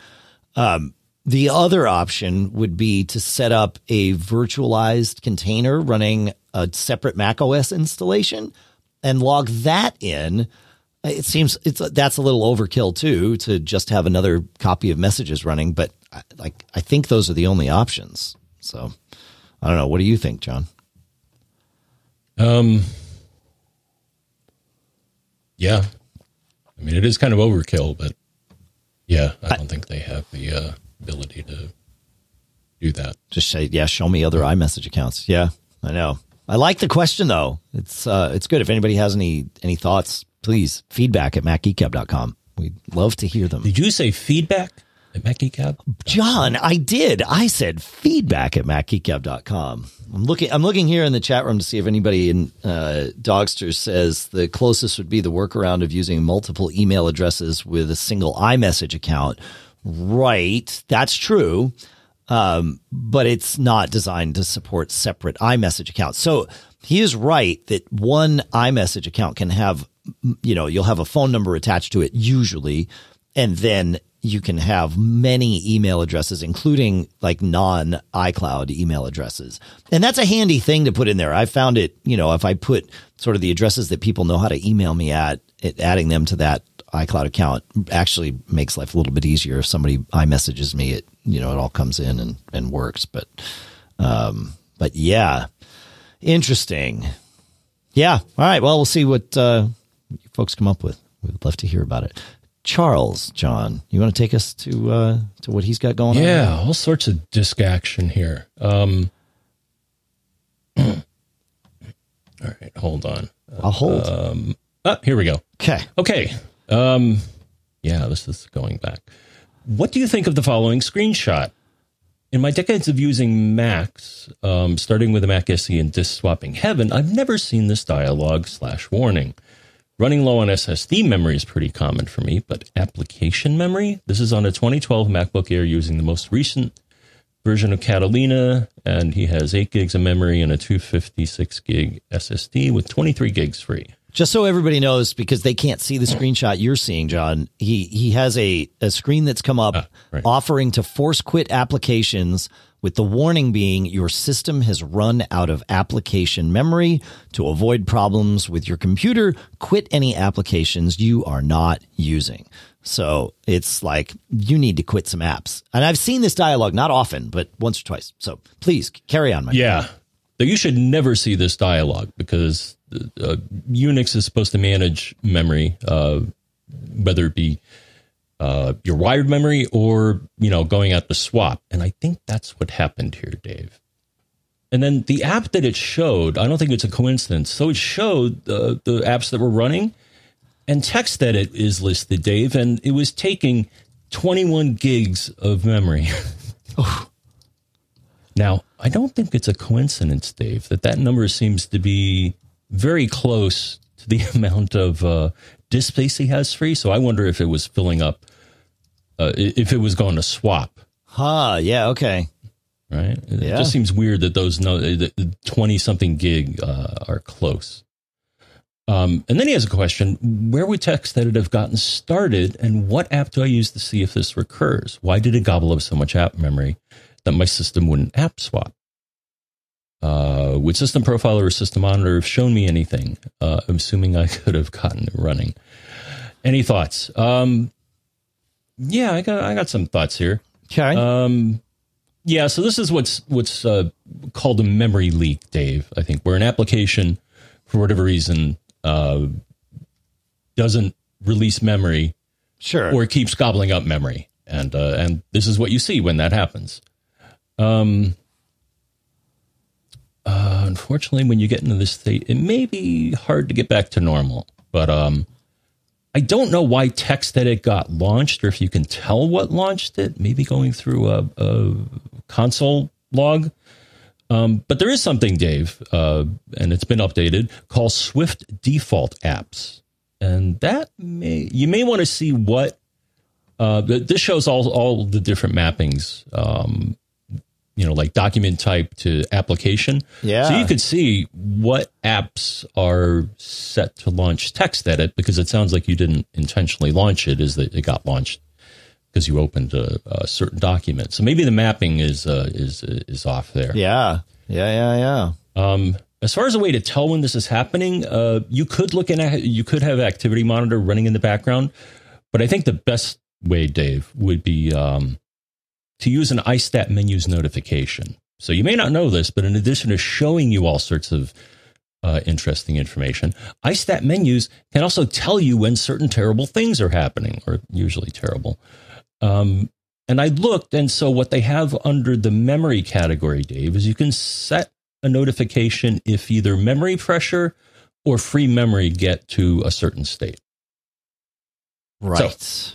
Um, The other option would be to set up a virtualized container running a separate macOS installation and log that in. It seems it's that's a little overkill, too, to just have another copy of Messages running. But I, like, I think those are the only options. So I don't know. What do you think, John? Um. Yeah, I mean, it is kind of overkill, but yeah, I don't I, think they have the uh, ability to do that. Just say, yeah, show me other iMessage accounts. Yeah, I know. I like the question, though. It's uh, it's good. If anybody has any any thoughts, please, feedback at mac geek gab dot com. We'd love to hear them. Did you say feedback at mac geek gab? John, I did. I said feedback at mac geek gab dot com. I'm looking, I'm looking here in the chat room to see if anybody in uh, Dogster says the closest would be the workaround of using multiple email addresses with a single iMessage account. Right. That's true. Um, but it's not designed to support separate iMessage accounts. So he is right that one iMessage account can have, you know, you'll have a phone number attached to it usually, and then you can have many email addresses, including like non iCloud email addresses. And that's a handy thing to put in there. I found it, you know, if I put sort of the addresses that people know how to email me at, it, adding them to that iCloud account actually makes life a little bit easier. If somebody iMessages me, it, you know, it all comes in and, and works. But, um, but yeah, interesting. Yeah. All right. Well, we'll see what, uh, what you folks come up with. We would love to hear about it. Charles, John, you want to take us to, uh, to what he's got going yeah, on? Yeah. All sorts of disk action here. Um, all right, hold on. I'll hold. Um, oh, here we go. Okay. Okay. Um, yeah, this is going back. What do you think of the following screenshot? In my decades of using Macs, um, starting with the Mac S E and disk swapping heaven, I've never seen this dialogue slash warning. Running low on S S D memory is pretty common for me, but application memory? This is on a twenty twelve MacBook Air using the most recent version of Catalina, and he has eight gigs of memory and a two fifty-six gig S S D with twenty-three gigs free. Just so everybody knows, because they can't see the screenshot you're seeing, John, he, he has a, a screen that's come up ah, right. offering to force quit applications with the warning being your system has run out of application memory. To avoid problems with your computer, quit any applications you are not using. So it's like you need to quit some apps. And I've seen this dialogue, not often, but once or twice. So please carry on, Mike. Yeah. You should never see this dialogue because uh, Unix is supposed to manage memory, uh, whether it be uh, your wired memory or, you know, going out the swap. And I think that's what happened here, Dave. And then the app that it showed, I don't think it's a coincidence. So it showed uh, the apps that were running and text that it is listed, Dave. And it was taking twenty-one gigs of memory. Oh. Now, I don't think it's a coincidence, Dave, that that number seems to be very close to the amount of uh, disk space he has free. So I wonder if it was filling up, uh, if it was going to swap. Huh, yeah, okay. Right? It yeah. just seems weird that those no, the twenty-something gig uh, are close. Um, and then he has a question. Where would text edit have gotten started, and what app do I use to see if this recurs? Why did it gobble up so much app memory that my system wouldn't app swap? Uh, would System Profiler or System Monitor have shown me anything? Uh, I'm assuming I could have gotten it running. Any thoughts? Um, yeah, I got I got some thoughts here. Okay. Um, yeah, so this is what's what's uh, called a memory leak, Dave. I think where an application, for whatever reason, uh, doesn't release memory, sure, or keeps gobbling up memory, and uh, and this is what you see when that happens. Um, uh, unfortunately, when you get into this state, it may be hard to get back to normal, but, um, I don't know why TextEdit got launched or if you can tell what launched it, maybe going through a, a console log. Um, but there is something, Dave, uh, and it's been updated called Swift Default Apps. And that may, you may want to see what, uh, this shows all, all the different mappings, um, you know, like document type to application. Yeah. So you could see what apps are set to launch text edit, because it sounds like you didn't intentionally launch it, is that it got launched because you opened a, a certain document. So maybe the mapping is, uh, is, is off there. Yeah. Yeah. Yeah. Yeah. Um, as far as a way to tell when this is happening, uh, you could look in, you could have Activity Monitor running in the background, but I think the best way, Dave, would be, um, to use an iStat menus notification. So you may not know this, but in addition to showing you all sorts of uh, interesting information, iStat menus can also tell you when certain terrible things are happening, or usually terrible. Um, and I looked, and so what they have under the memory category, Dave, is you can set a notification if either memory pressure or free memory get to a certain state. Right. So,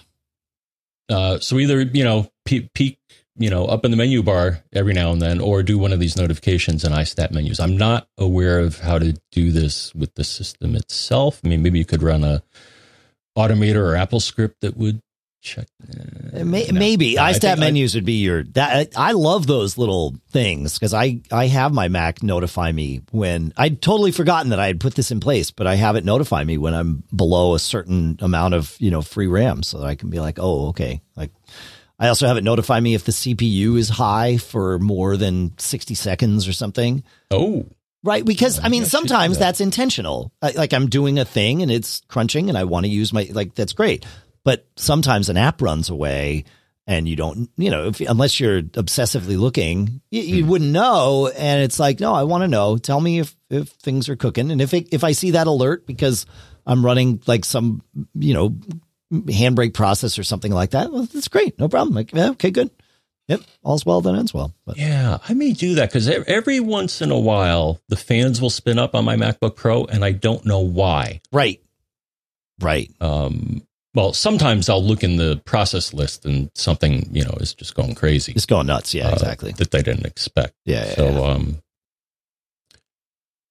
uh, so either, you know, peak, peak, you know, up in the menu bar every now and then, or do one of these notifications in iStat menus. I'm not aware of how to do this with the system itself. I mean, maybe you could run a automator or Apple script that would check. Uh, maybe no. maybe. No, iStat menus I, would be your, that I, I love those little things because I, I have my Mac notify me when I'd totally forgotten that I had put this in place, but I have it notify me when I'm below a certain amount of, you know, free RAM, so that I can be like, oh, okay. Like, I also have it notify me if the C P U is high for more than sixty seconds or something. Oh, right. Because I mean, I sometimes that. that's intentional. I, like I'm doing a thing and it's crunching and I want to use my, like, that's great. But sometimes an app runs away and you don't, you know, if, unless you're obsessively looking, you, you hmm. wouldn't know. And it's like, no, I want to know. Tell me if, if things are cooking. And if, it, if I see that alert because I'm running like some, you know, handbrake process or something like that, well, that's great, no problem. Like, yeah, okay, good, yep, all's well that ends well. But yeah, I may do that because every once in a while the fans will spin up on my MacBook Pro and I don't know why. Right right um Well, sometimes I'll look in the process list and something, you know, is just going crazy, it's going nuts. Yeah, uh, exactly, that they didn't expect. Yeah, so yeah, yeah. um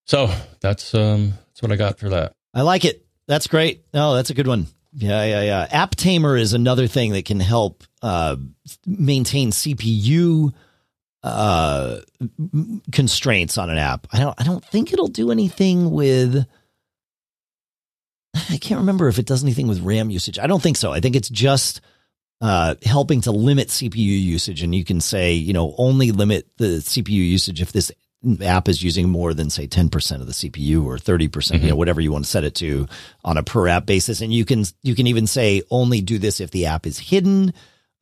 so that's um that's what I got for that. I like it. That's great. No, that's a good one. Yeah, yeah, yeah. App Tamer is another thing that can help uh, maintain C P U uh, constraints on an app. I don't, I don't think it'll do anything with I can't remember if it does anything with RAM usage. I don't think so. I think it's just uh, helping to limit C P U usage. And you can say, you know, only limit the C P U usage if this app is using more than, say, ten percent of the C P U or thirty percent, mm-hmm. you know, whatever you want to set it to on a per app basis. And you can you can even say only do this if the app is hidden.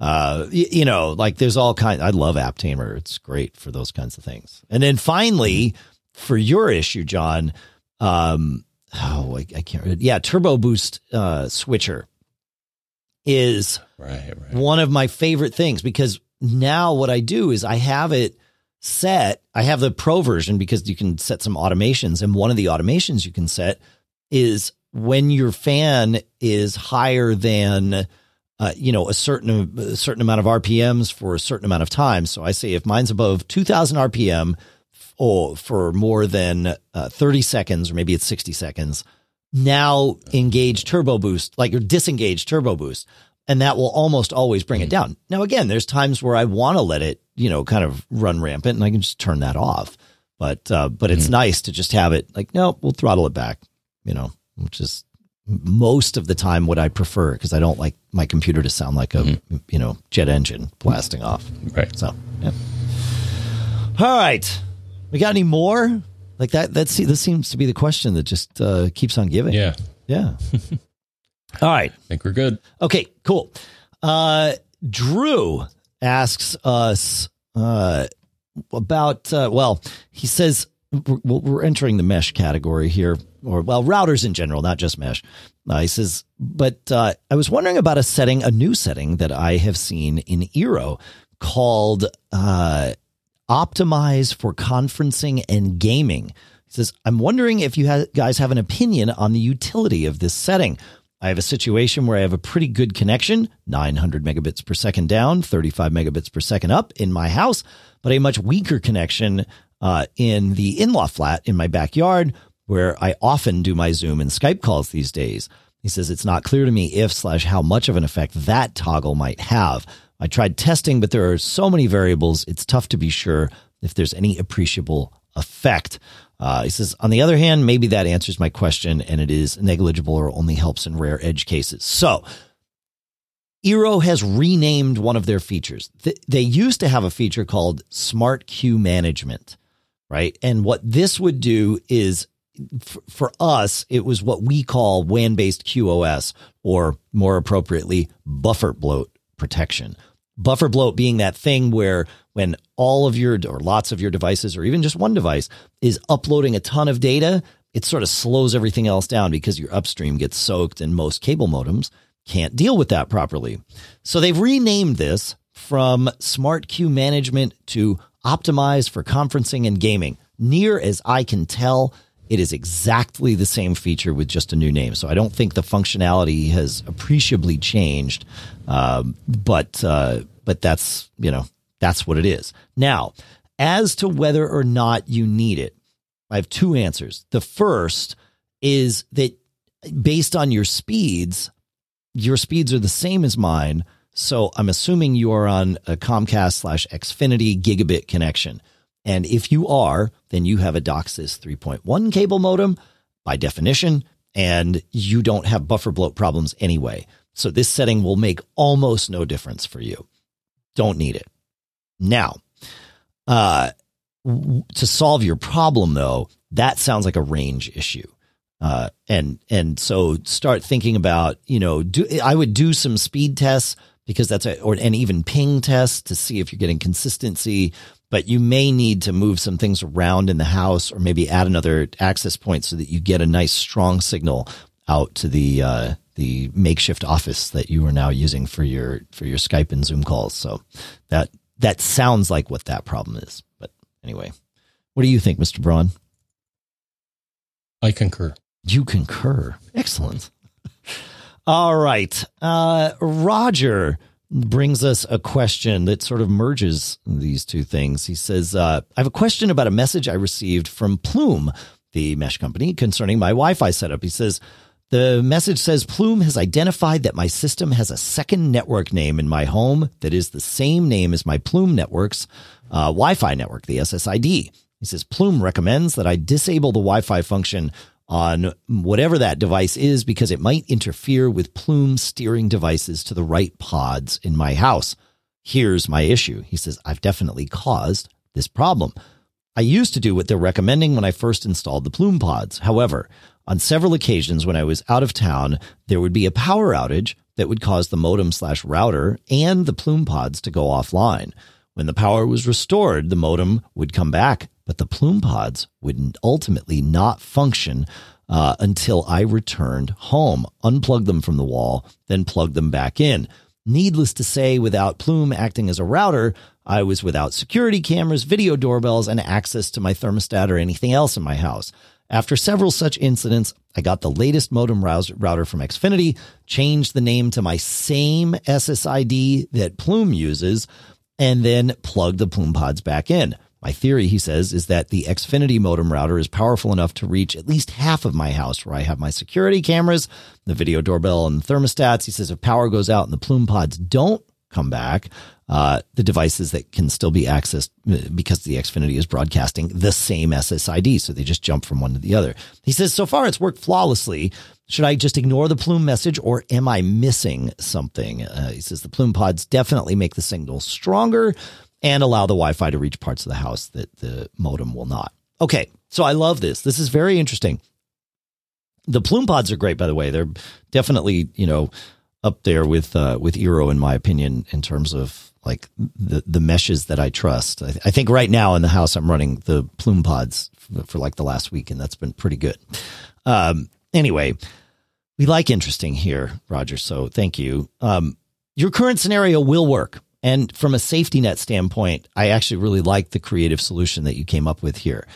Uh, you, you know, like there's all kinds. I love App Tamer. It's great for those kinds of things. And then finally, for your issue, John, um, oh, I, I can't. Yeah. Turbo Boost uh, switcher is right, right. one of my favorite things, because now what I do is I have it set. I have the pro version because you can set some automations. And one of the automations you can set is when your fan is higher than Uh, you know, a certain a certain amount of R P Ms for a certain amount of time. So I say if mine's above two thousand R P M or for more than uh, thirty seconds, or maybe it's sixty seconds, now engage Turbo Boost, like or disengage Turbo Boost. And that will almost always bring it down. Now, again, there's times where I want to let it, you know, kind of run rampant, and I can just turn that off. But uh, but it's mm-hmm. nice to just have it like, no, we'll throttle it back, you know, which is most of the time what I prefer, because I don't like my computer to sound like a mm-hmm. you know jet engine blasting off. Right. So, yeah. All right, we got any more like that? That's this seems to be the question that just uh, keeps on giving. Yeah. Yeah. All right. I think we're good. Okay. Cool. Uh, Drew asks us uh, about uh, well, he says we're, we're entering the mesh category here. Or, well, routers in general, not just mesh. Uh, he says, but uh, I was wondering about a setting, a new setting that I have seen in Eero called uh, Optimize for Conferencing and Gaming. He says, I'm wondering if you ha- guys have an opinion on the utility of this setting. I have a situation where I have a pretty good connection, nine hundred megabits per second down, thirty-five megabits per second up in my house, but a much weaker connection uh, in the in-law flat in my backyard, where I often do my Zoom and Skype calls these days. He says, it's not clear to me if slash how much of an effect that toggle might have. I tried testing, but there are so many variables. It's tough to be sure if there's any appreciable effect. Uh, he says, on the other hand, maybe that answers my question and it is negligible or only helps in rare edge cases. So Eero has renamed one of their features. Th- they used to have a feature called Smart Queue Management, right? And what this would do is, for us, it was what we call W A N-based Q O S, or more appropriately, buffer bloat protection. Buffer bloat being that thing where when all of your or lots of your devices, or even just one device, is uploading a ton of data, it sort of slows everything else down because your upstream gets soaked and most cable modems can't deal with that properly. So they've renamed this from Smart Queue Management to Optimize for Conferencing and Gaming. Near as I can tell, it is exactly the same feature with just a new name. So I don't think the functionality has appreciably changed, um, but uh, but that's, you know, that's what it is. Now, as to whether or not you need it, I have two answers. The first is that based on your speeds, your speeds are the same as mine. So I'm assuming you are on a Comcast slash Xfinity gigabit connection. And if you are, then you have a DOCSIS three point one cable modem by definition, and you don't have buffer bloat problems anyway. So this setting will make almost no difference for you. Don't need it. Now, uh, to solve your problem, though, that sounds like a range issue. Uh, and and so start thinking about, you know, do, I would do some speed tests, because that's a, or and even ping tests to see if you're getting consistency. But you may need to move some things around in the house, or maybe add another access point so that you get a nice strong signal out to the uh, the makeshift office that you are now using for your for your Skype and Zoom calls. So that that sounds like what that problem is. But anyway, what do you think, Mister Braun? I concur. You concur. Excellent. All right. Uh, Roger brings us a question that sort of merges these two things. He says, uh, I have a question about a message I received from Plume, the mesh company, concerning my Wi-Fi setup. He says, the message says Plume has identified that my system has a second network name in my home that is the same name as my Plume network's uh, Wi-Fi network, the S S I D. He says, Plume recommends that I disable the Wi-Fi function on whatever that device is, because it might interfere with Plume steering devices to the right pods in my house. Here's my issue. He says, I've definitely caused this problem. I used to do what they're recommending when I first installed the Plume pods. However, on several occasions when I was out of town, there would be a power outage that would cause the modem slash router and the Plume pods to go offline. When the power was restored, the modem would come back, but the Plume pods would ultimately not function uh, until I returned home, unplugged them from the wall, then plugged them back in. Needless to say, without Plume acting as a router, I was without security cameras, video doorbells, and access to my thermostat or anything else in my house. After several such incidents, I got the latest modem router from Xfinity, changed the name to my same S S I D that Plume uses, and then plugged the Plume pods back in. My theory, he says, is that the Xfinity modem router is powerful enough to reach at least half of my house, where I have my security cameras, the video doorbell, and the thermostats. He says if power goes out and the Plume pods don't come back, uh, the devices that can still be accessed because the Xfinity is broadcasting the same S S I D, so they just jump from one to the other. He says, so far it's worked flawlessly. Should I just ignore the Plume message, or am I missing something? Uh, he says the Plume pods definitely make the signal stronger and allow the Wi-Fi to reach parts of the house that the modem will not. Okay, so I love this. This is very interesting. The Plume pods are great, by the way. They're definitely, you know, up there with uh, with Eero, in my opinion, in terms of like the, the meshes that I trust. I, th- I think right now in the house, I'm running the Plume pods for, for like the last week, and that's been pretty good. Um, anyway, we like interesting here, Roger, so thank you. Um, your current scenario will work. And from a safety net standpoint, I actually really like the creative solution that you came up with here.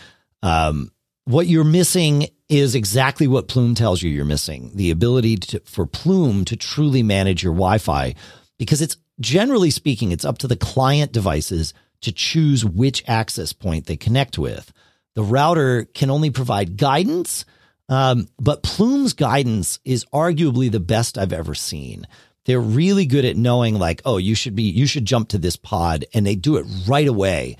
Um, what you're missing is exactly what Plume tells you you're missing, the ability to, for Plume to truly manage your Wi-Fi, because it's generally speaking, it's up to the client devices to choose which access point they connect with. The router can only provide guidance, um, but Plume's guidance is arguably the best I've ever seen. They're really good at knowing like, oh, you should be, you should jump to this pod, and they do it right away.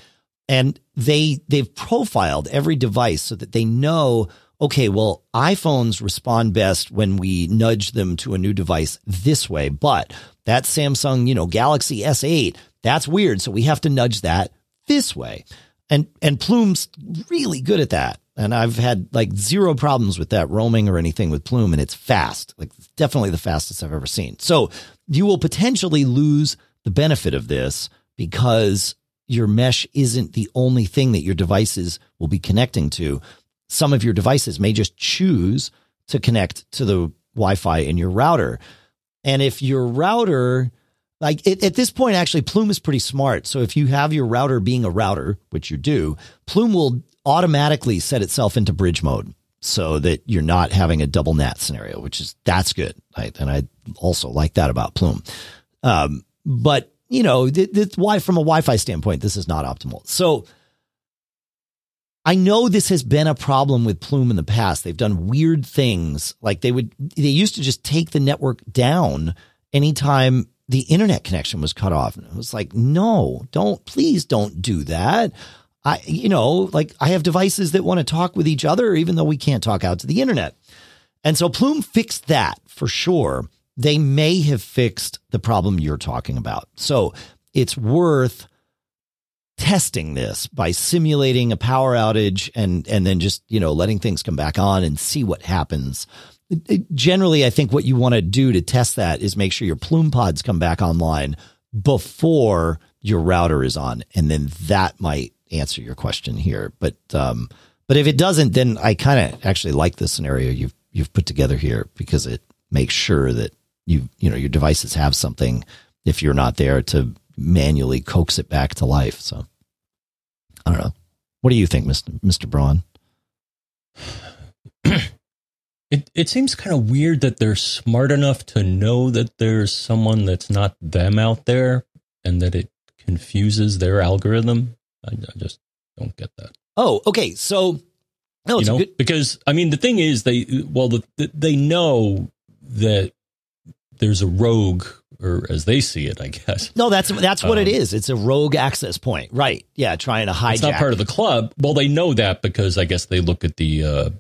And they, they've profiled every device so that they know, okay, well, iPhones respond best when we nudge them to a new device this way, but that Samsung, you know, Galaxy S eight, that's weird. So we have to nudge that this way. And, and Plume's really good at that. And I've had like zero problems with that roaming or anything with Plume, and it's fast, like it's definitely the fastest I've ever seen. So you will potentially lose the benefit of this because your mesh isn't the only thing that your devices will be connecting to. Some of your devices may just choose to connect to the Wi-Fi in your router. And if your router, like it, at this point, actually Plume is pretty smart. So if you have your router being a router, which you do, Plume will automatically set itself into bridge mode so that you're not having a double N A T scenario, which is, that's good. Right? And I also like that about Plume. Um, but you know, th- th- why from a Wi-Fi standpoint, this is not optimal. So I know this has been a problem with Plume in the past. They've done weird things. Like they would, they used to just take the network down anytime the internet connection was cut off. And it was like, no, don't, please don't do that. I, you know, like I have devices that want to talk with each other, even though we can't talk out to the internet. And so Plume fixed that for sure. They may have fixed the problem you're talking about. So it's worth testing this by simulating a power outage and, and then just, you know, letting things come back on and see what happens. It, it, generally, I think what you want to do to test that is make sure your Plume pods come back online before your router is on. And then that might answer your question here. But, um, but if it doesn't, then I kind of actually like the scenario you've, you've put together here, because it makes sure that you, you know, your devices have something if you're not there to manually coax it back to life. So I don't know. What do you think, Mister Mister Braun? It it seems kind of weird that they're smart enough to know that there's someone that's not them out there, and that it confuses their algorithm. I, I just don't get that. Oh, okay. So no, it's you know, good- because I mean the thing is they well the, they know that there's a rogue, or as they see it, I guess. No, that's that's what um, it is. It's a rogue access point, right? Yeah, trying to hijack. It's not part of the club. Well, they know that because I guess they look at the uh,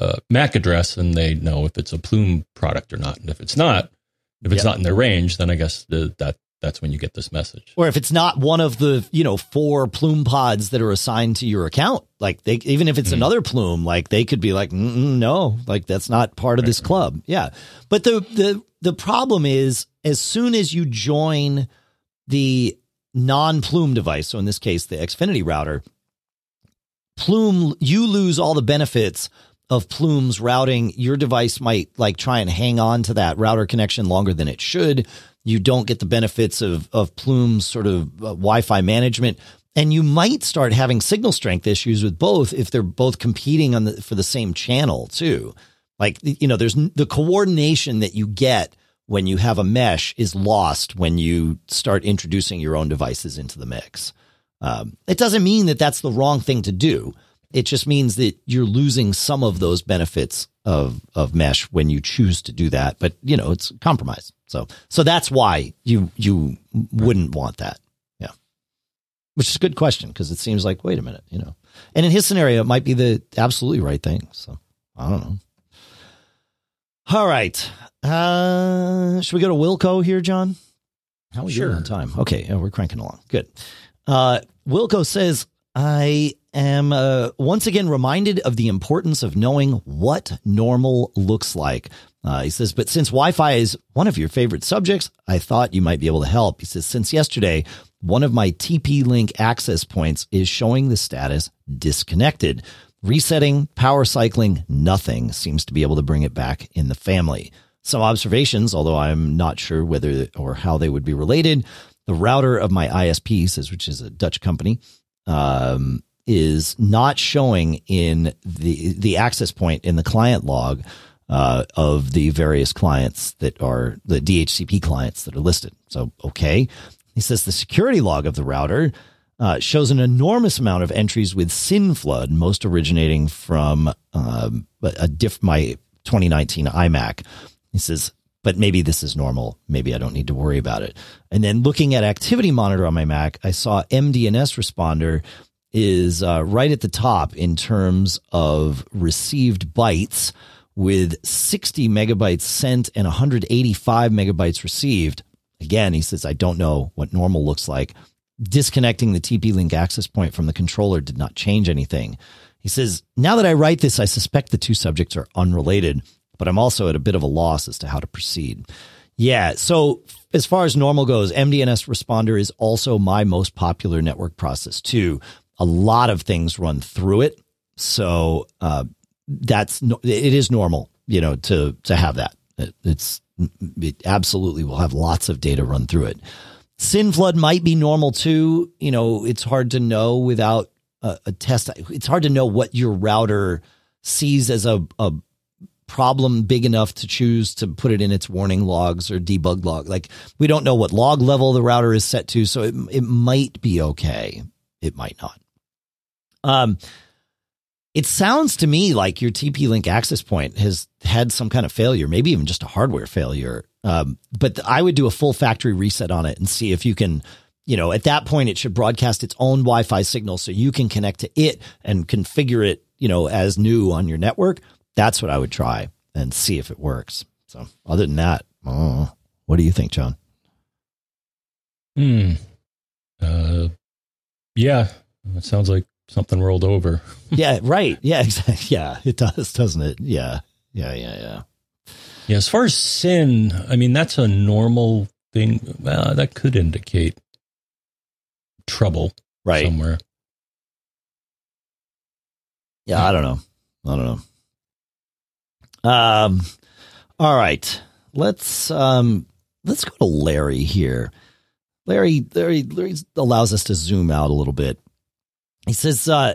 uh, MAC address, and they know if it's a Plume product or not. And if it's not, if it's yep. not in their range, then I guess the, that that's when you get this message. Or if it's not one of the, you know, four Plume pods that are assigned to your account, like they, even if it's mm. another Plume, like they could be like, no, like that's not part of right. this club. Yeah. But the, the, the problem is as soon as you join the non-Plume device, so in this case, the Xfinity router, Plume, you lose all the benefits of Plume's routing. Your device might like try and hang on to that router connection longer than it should. You don't get the benefits of, of Plume's sort of uh, Wi-Fi management. And you might start having signal strength issues with both if they're both competing on the, for the same channel too. Like, you know, there's the coordination that you get when you have a mesh is lost when you start introducing your own devices into the mix. Um, it doesn't mean that that's the wrong thing to do. It just means that you're losing some of those benefits of, of mesh when you choose to do that. But, you know, it's a compromise. So, so that's why you, you wouldn't want that. Yeah. Which is a good question. Cause it seems like, wait a minute, you know, and in his scenario, it might be the absolutely right thing. So I don't know. All right. Uh, should we go to Wilco here, John? How are we sure. doing on time? Okay. Yeah, we're cranking along. Good. Uh, Wilco says, I am uh, once again reminded of the importance of knowing what normal looks like. Uh, he says, but since Wi-Fi is one of your favorite subjects, I thought you might be able to help. He says, since yesterday, one of my T P-Link access points is showing the status disconnected. Resetting, power cycling, nothing seems to be able to bring it back in the family. Some observations, although I'm not sure whether or how they would be related. The router of my I S P, says, which is a Dutch company, um, is not showing in the the access point in the client log uh, of the various clients that are the D H C P clients that are listed. So, okay. He says the security log of the router uh, shows an enormous amount of entries with S Y N flood, most originating from um, a diff my twenty nineteen iMac. He says, but maybe this is normal. Maybe I don't need to worry about it. And then looking at Activity Monitor on my Mac, I saw M D N S responder is uh, right at the top in terms of received bytes with sixty megabytes sent and one hundred eighty-five megabytes received. Again, he says, I don't know what normal looks like. Disconnecting the T P-Link access point from the controller did not change anything. He says, now that I write this, I suspect the two subjects are unrelated, but I'm also at a bit of a loss as to how to proceed. Yeah, so as far as normal goes, M D N S responder is also my most popular network process too. A lot of things run through it, so uh, that's no, it is normal, you know, to to have that. It, it's it absolutely will have lots of data run through it. S Y N flood might be normal too. You know, it's hard to know without a, a test. It's hard to know what your router sees as a a. problem big enough to choose to put it in its warning logs or debug log. Like we don't know what log level the router is set to. So it, it might be okay. It might not. Um, it sounds to me like your T P-Link access point has had some kind of failure, maybe even just a hardware failure. Um, but I would do a full factory reset on it and see if you can, you know, at that point it should broadcast its own Wi-Fi signal so you can connect to it and configure it, you know, as new on your network. That's what I would try and see if it works. So other than that, oh, what do you think, John? Hmm. Uh, yeah, it sounds like something rolled over. Yeah, right. Yeah, exactly. Yeah, it does, doesn't it? Yeah, yeah, yeah, yeah. Yeah, as far as S Y N, I mean, that's a normal thing. Uh, that could indicate trouble right. somewhere. Yeah, I don't know. I don't know. Um, all right, let's, um, let's go to Larry here. Larry, Larry, Larry allows us to zoom out a little bit. He says, uh,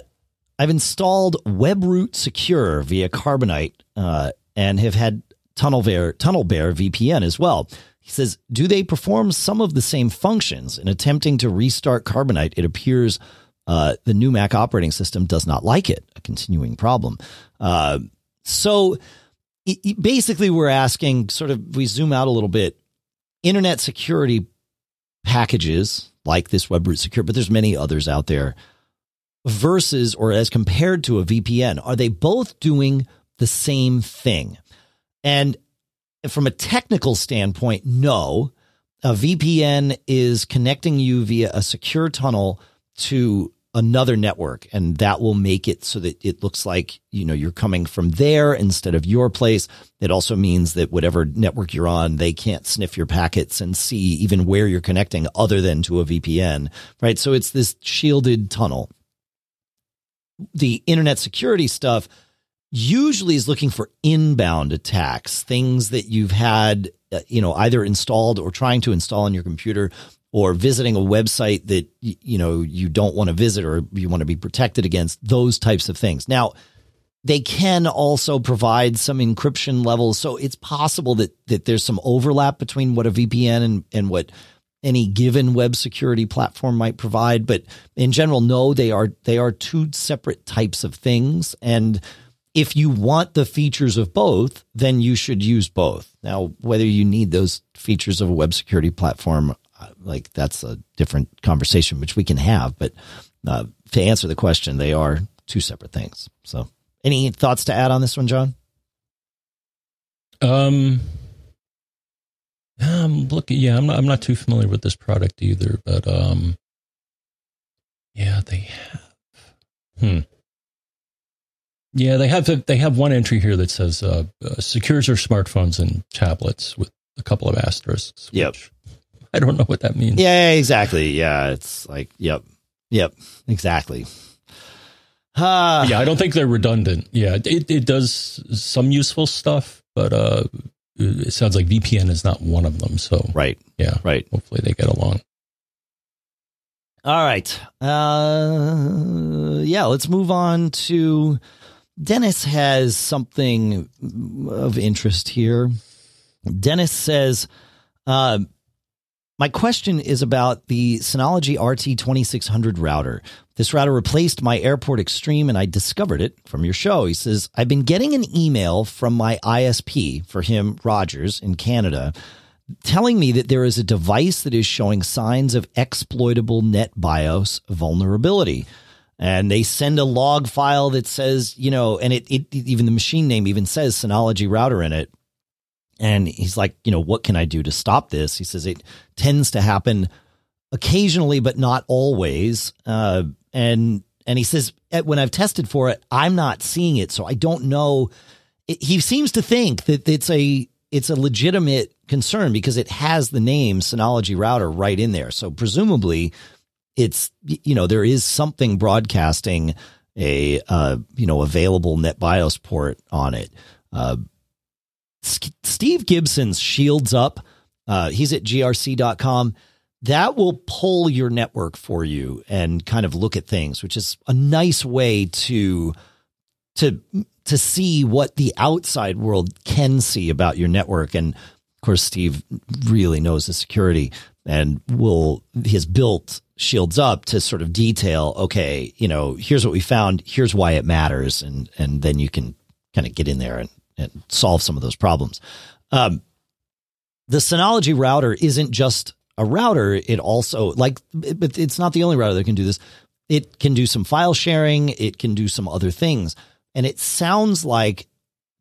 I've installed WebRoot Secure via Carbonite, uh, and have had TunnelBear, TunnelBear V P N as well. He says, do they perform some of the same functions? In attempting to restart Carbonite, it appears, uh, the new Mac operating system does not like it, a continuing problem. Uh, so basically, we're asking sort of we zoom out a little bit. Internet security packages like this WebRoot Secure, but there's many others out there versus or as compared to a V P N. Are they both doing the same thing? And from a technical standpoint, no. A V P N is connecting you via a secure tunnel to another network, and that will make it so that it looks like, you know, you're coming from there instead of your place. It also means that whatever network you're on, they can't sniff your packets and see even where you're connecting other than to a V P N, right? So it's this shielded tunnel. The internet security stuff usually is looking for inbound attacks, things that you've had, you know, either installed or trying to install on your computer, or visiting a website that, you know, you don't want to visit or you want to be protected against, those types of things. Now, they can also provide some encryption levels. So it's possible that that there's some overlap between what a V P N and, and what any given web security platform might provide. But in general, no, they are they are two separate types of things. And if you want the features of both, then you should use both. Now, whether you need those features of a web security platform, like, that's a different conversation, which we can have. But uh, to answer the question, they are two separate things. So any thoughts to add on this one, John? Um, I'm looking, yeah, I'm not, I'm not too familiar with this product either, but um, yeah, they have, hmm. Yeah, they have they have one entry here that says uh, uh, secures your smartphones and tablets with a couple of asterisks. Yep. I don't know what that means. Yeah, exactly. Yeah, it's like, yep, yep, exactly. Uh, yeah, I don't think they're redundant. Yeah, it it does some useful stuff, but uh, it sounds like V P N is not one of them. So right, yeah, right. Hopefully they get along. All right. Uh, yeah, let's move on to. Dennis has something of interest here. Dennis says, uh, my question is about the Synology R T twenty-six hundred router. This router replaced my Airport Extreme, and I discovered it from your show. He says, I've been getting an email from my I S P, for him, Rogers, in Canada, telling me that there is a device that is showing signs of exploitable NetBIOS vulnerability. And they send a log file that says, you know, and it, it even the machine name even says Synology router in it. And he's like, you know, what can I do to stop this? He says it tends to happen occasionally, but not always. Uh, and and he says, when I've tested for it, I'm not seeing it. So I don't know. It, he seems to think that it's a it's a legitimate concern because it has the name Synology router right in there. So presumably, it's, you know, there is something broadcasting a, uh, you know, available NetBIOS port on it. Uh, S- Steve Gibson's Shields Up. Uh, he's at G R C dot com. That will pull your network for you and kind of look at things, which is a nice way to, to, to see what the outside world can see about your network. And of course, Steve really knows the security and will, he has built Shields Up to sort of detail, okay, you know, here's what we found, here's why it matters, and and then you can kind of get in there and, and solve some of those problems. Um, the Synology router isn't just a router, it also, like, but it's not the only router that can do this. It can do some file sharing, it can do some other things, and it sounds like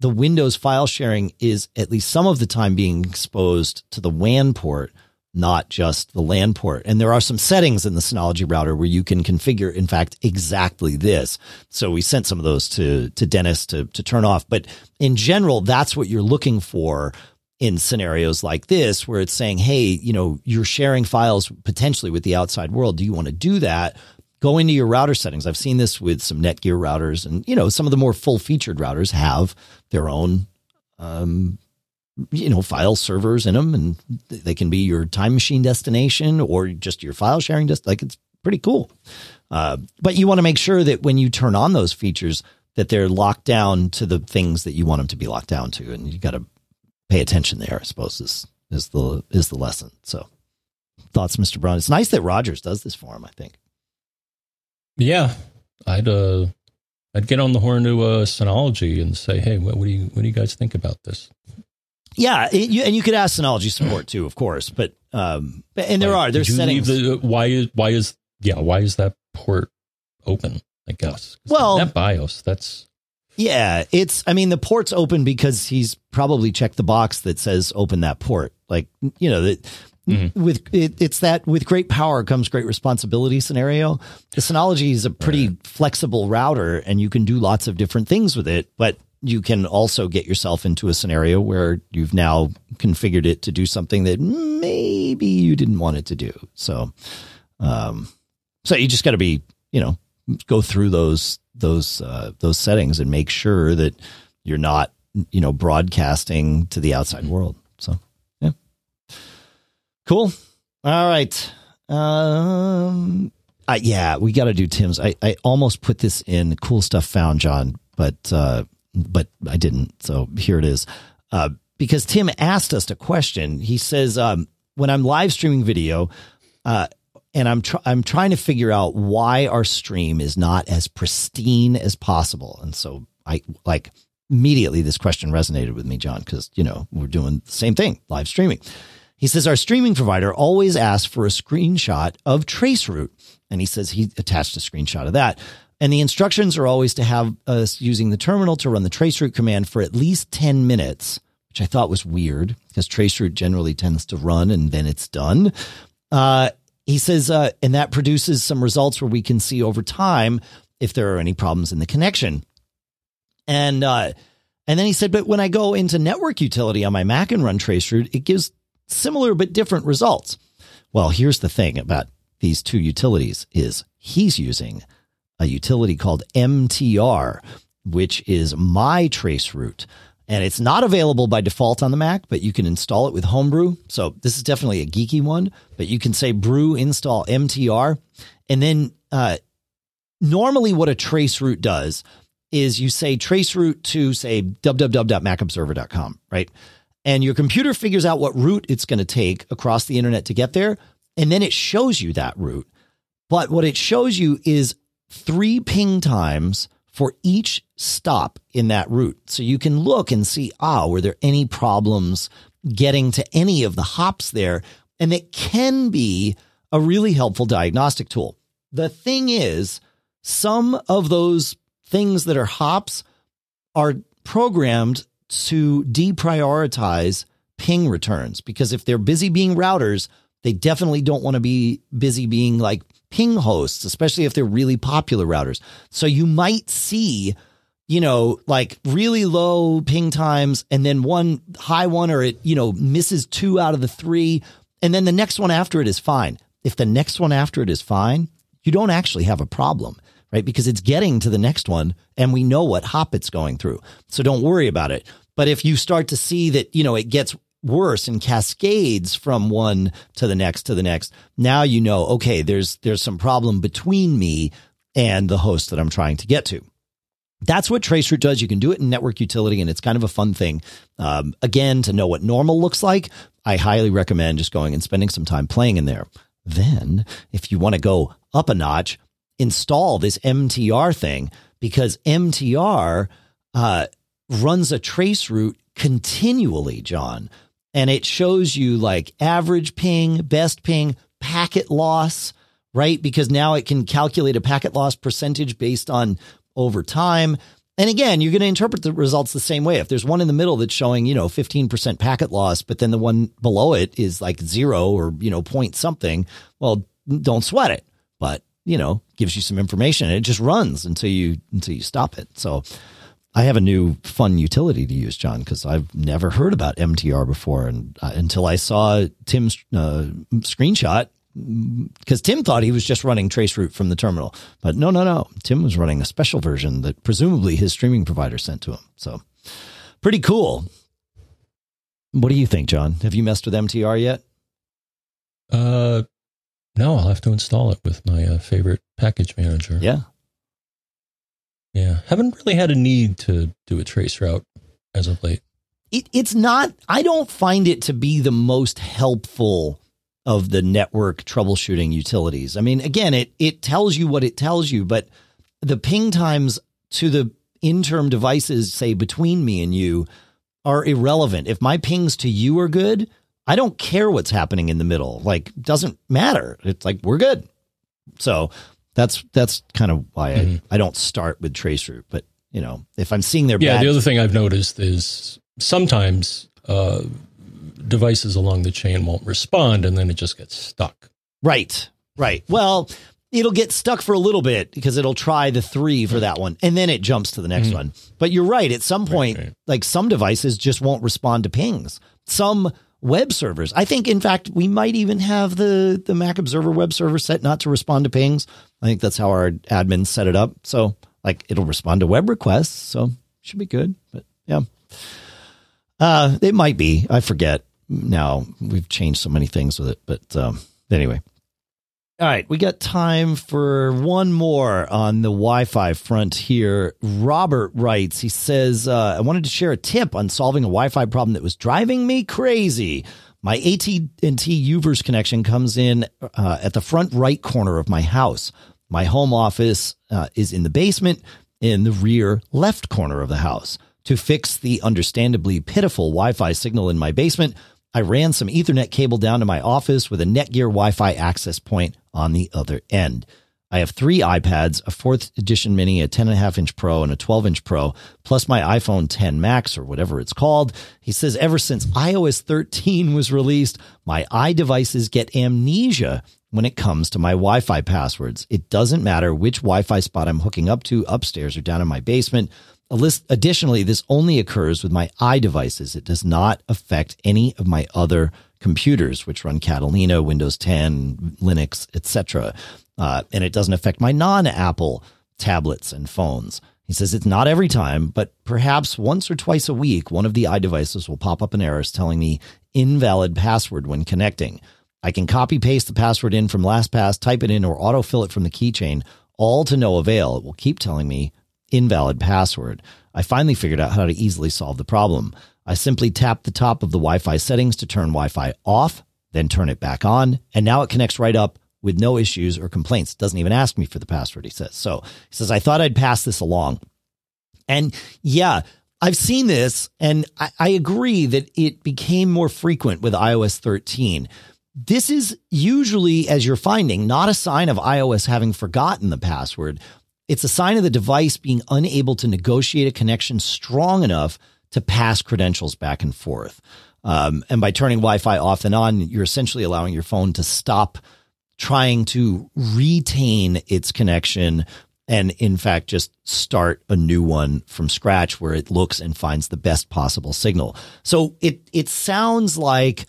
the Windows file sharing is at least some of the time being exposed to the W A N port, not just the LAN port. And there are some settings in the Synology router where you can configure, in fact, exactly this. So we sent some of those to, to Dennis to, to turn off. But in general, that's what you're looking for in scenarios like this, where it's saying, hey, you know, you're sharing files potentially with the outside world. Do you want to do that? Go into your router settings. I've seen this with some Netgear routers, and, you know, some of the more full featured routers have their own, um, you know, file servers in them, and they can be your time machine destination or just your file sharing. Just like, it's pretty cool. Uh, but you want to make sure that when you turn on those features, that they're locked down to the things that you want them to be locked down to. And you got to pay attention there, I suppose, is, is the, is the lesson. So thoughts, Mister Brown? It's nice that Rogers does this for him, I think. Yeah. I'd, uh, I'd get on the horn to uh, Synology and say, hey, what, what do you, what do you guys think about this? Yeah, it, you, and you could ask Synology support too, of course. But um, and there like, are there's settings. The, why is why is yeah why is that port open? I guess well, that BIOS. That's Yeah, it's, I mean, the port's open because he's probably checked the box that says open that port. Like, you know, that mm-hmm. with it, it's that with great power comes great responsibility scenario. The Synology is a pretty right. flexible router, and you can do lots of different things with it, but you can also get yourself into a scenario where you've now configured it to do something that maybe you didn't want it to do. So, um, so you just got to be, you know, go through those, those, uh, those settings and make sure that you're not, you know, broadcasting to the outside world. So, yeah. Cool. All right. Um, I, yeah, we got to do Tim's. I, I almost put this in cool stuff found, John, but, uh, but I didn't. So here it is. Uh, because Tim asked us a question. He says, um, when I'm live streaming video, uh, and I'm tr- I'm trying to figure out why our stream is not as pristine as possible. And so I like immediately this question resonated with me, John, because, you know, we're doing the same thing, live streaming. He says our streaming provider always asks for a screenshot of traceroute. And he says he attached a screenshot of that. And the instructions are always to have us using the terminal to run the traceroute command for at least ten minutes, which I thought was weird because traceroute generally tends to run and then it's done. Uh, he says, uh, and that produces some results where we can see over time if there are any problems in the connection. And, uh, and then he said, but when I go into network utility on my Mac and run traceroute, it gives similar but different results. Well, here's the thing about these two utilities is he's using a utility called M T R, which is my traceroute. And it's not available by default on the Mac, but you can install it with Homebrew. So this is definitely a geeky one, but you can say brew install M T R. And then uh, normally what a traceroute does is you say traceroute to, say, w w w dot mac observer dot com, right? And your computer figures out what route it's going to take across the internet to get there. And then it shows you that route. But what it shows you is three ping times for each stop in that route. So you can look and see, ah, were there any problems getting to any of the hops there? And it can be a really helpful diagnostic tool. The thing is, some of those things that are hops are programmed to deprioritize ping returns, because if they're busy being routers, they definitely don't want to be busy being like ping hosts, especially if they're really popular routers. So you might see, you know, like really low ping times and then one high one, or it, you know, misses two out of the three. And then the next one after it is fine. If the next one after it is fine, you don't actually have a problem, right? Because it's getting to the next one and we know what hop it's going through. So don't worry about it. But if you start to see that, you know, it gets worse and cascades from one to the next to the next, now you know, okay, there's there's some problem between me and the host that I'm trying to get to. That's what traceroute does. You can do it in network utility, and it's kind of a fun thing. Um, again, to know what normal looks like, I highly recommend just going and spending some time playing in there. Then, if you want to go up a notch, install this M T R thing, because M T R uh, runs a traceroute continually, John. And it shows you like average ping, best ping, packet loss, right? Because now it can calculate a packet loss percentage based on over time. And again, you're going to interpret the results the same way. If there's one in the middle that's showing, you know, fifteen percent packet loss, but then the one below it is like zero or, you know, point something, well, don't sweat it, but, you know, gives you some information, and it just runs until you, until you stop it. So I have a new fun utility to use, John, because I've never heard about M T R before, and uh, until I saw Tim's uh, screenshot, because Tim thought he was just running traceroute from the terminal. But no, no, no. Tim was running a special version that presumably his streaming provider sent to him. So pretty cool. What do you think, John? Have you messed with M T R yet? Uh, no, I'll have to install it with my uh, favorite package manager. Yeah. Yeah, haven't really had a need to do a trace route as of late. It, it's not, I don't find it to be the most helpful of the network troubleshooting utilities. I mean, again, it it tells you what it tells you, but the ping times to the in-term devices, say, between me and you are irrelevant. If my pings to you are good, I don't care what's happening in the middle. Like, doesn't matter. It's like, we're good. So... That's that's kind of why I, mm-hmm. I don't start with traceroute, but you know, if I'm seeing their yeah, bad. The other thing I've noticed is sometimes uh, devices along the chain won't respond, and then it just gets stuck. Right, right. Well, it'll get stuck for a little bit because it'll try the three for that one, and then it jumps to the next mm-hmm. one. But you're right. At some point, right, right. like some devices just won't respond to pings. Some web servers. I think, in fact, we might even have the, the Mac Observer web server set not to respond to pings. I think that's how our admins set it up. So, like, it'll respond to web requests. So, should be good. But, yeah. Uh, it might be. I forget now. We've changed so many things with it. But, um, anyway. All right. We got time for one more on the Wi-Fi front here. Robert writes, he says, uh, I wanted to share a tip on solving a Wi-Fi problem that was driving me crazy. My A T and T U-verse connection comes in uh, at the front right corner of my house. My home office uh, is in the basement in the rear left corner of the house. To fix the understandably pitiful Wi-Fi signal in my basement, I ran some Ethernet cable down to my office with a Netgear Wi-Fi access point on the other end. I have three iPads, a fourth edition mini, a ten and a half inch Pro, and a twelve inch Pro, plus my iPhone ten Max or whatever it's called. He says, ever since i O S thirteen was released, my iDevices get amnesia when it comes to my Wi-Fi passwords. It doesn't matter which Wi-Fi spot I'm hooking up to, upstairs or down in my basement. Additionally, this only occurs with my iDevices. It does not affect any of my other computers, which run Catalina, Windows ten, Linux, et cetera. Uh, and it doesn't affect my non-Apple tablets and phones. He says it's not every time, but perhaps once or twice a week, one of the iDevices will pop up an error telling me invalid password when connecting. I can copy-paste the password in from LastPass, type it in, or autofill it from the keychain, all to no avail. It will keep telling me invalid password. I finally figured out how to easily solve the problem. I simply tapped the top of the Wi-Fi settings to turn Wi-Fi off, then turn it back on, and now it connects right up with no issues or complaints. It doesn't even ask me for the password, he says. So he says, I thought I'd pass this along. And yeah, I've seen this, and I, I agree that it became more frequent with i O S thirteen. This is usually, as you're finding, not a sign of iOS having forgotten the password. It's a sign of the device being unable to negotiate a connection strong enough to pass credentials back and forth. Um, and by turning Wi-Fi off and on, you're essentially allowing your phone to stop trying to retain its connection and, in fact, just start a new one from scratch where it looks and finds the best possible signal. So it it sounds like,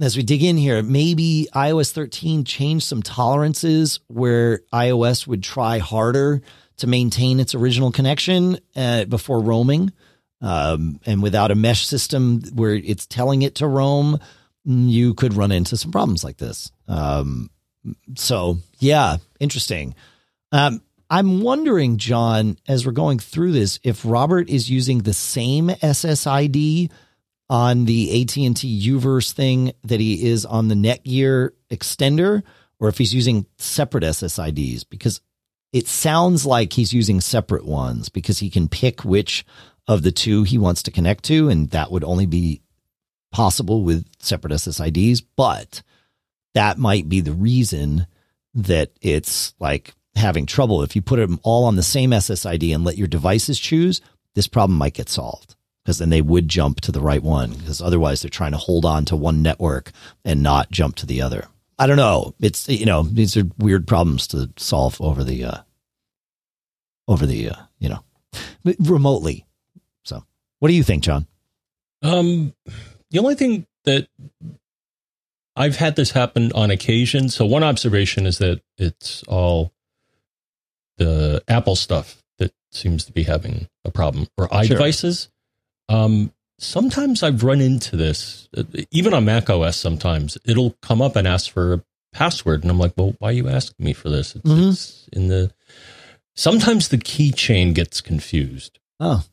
as we dig in here, maybe i O S thirteen changed some tolerances where iOS would try harder to maintain its original connection uh, before roaming. Um, and without a mesh system where it's telling it to roam, you could run into some problems like this. Um, so, yeah, interesting. Um, I'm wondering, John, as we're going through this, if Robert is using the same S S I D on the A T and T U-verse thing that he is on the Netgear extender, or if he's using separate S S I Ds, because it sounds like he's using separate ones because he can pick which of the two he wants to connect to, and that would only be possible with separate S S I Ds. But that might be the reason that it's like having trouble. If you put them all on the same S S I D and let your devices choose, this problem might get solved, because then they would jump to the right one, because otherwise they're trying to hold on to one network and not jump to the other. I don't know. It's, you know, these are weird problems to solve over the, uh, over the, uh, you know, remotely. So what do you think, John? Um, the only thing that I've had this happen on occasion. So one observation is that it's all the Apple stuff that seems to be having a problem, or iDevices. Sure. Um, sometimes I've run into this, even on macOS. Sometimes it'll come up and ask for a password, and I'm like, "Well, why are you asking me for this?" It's, mm-hmm. it's in the sometimes the keychain gets confused. Oh,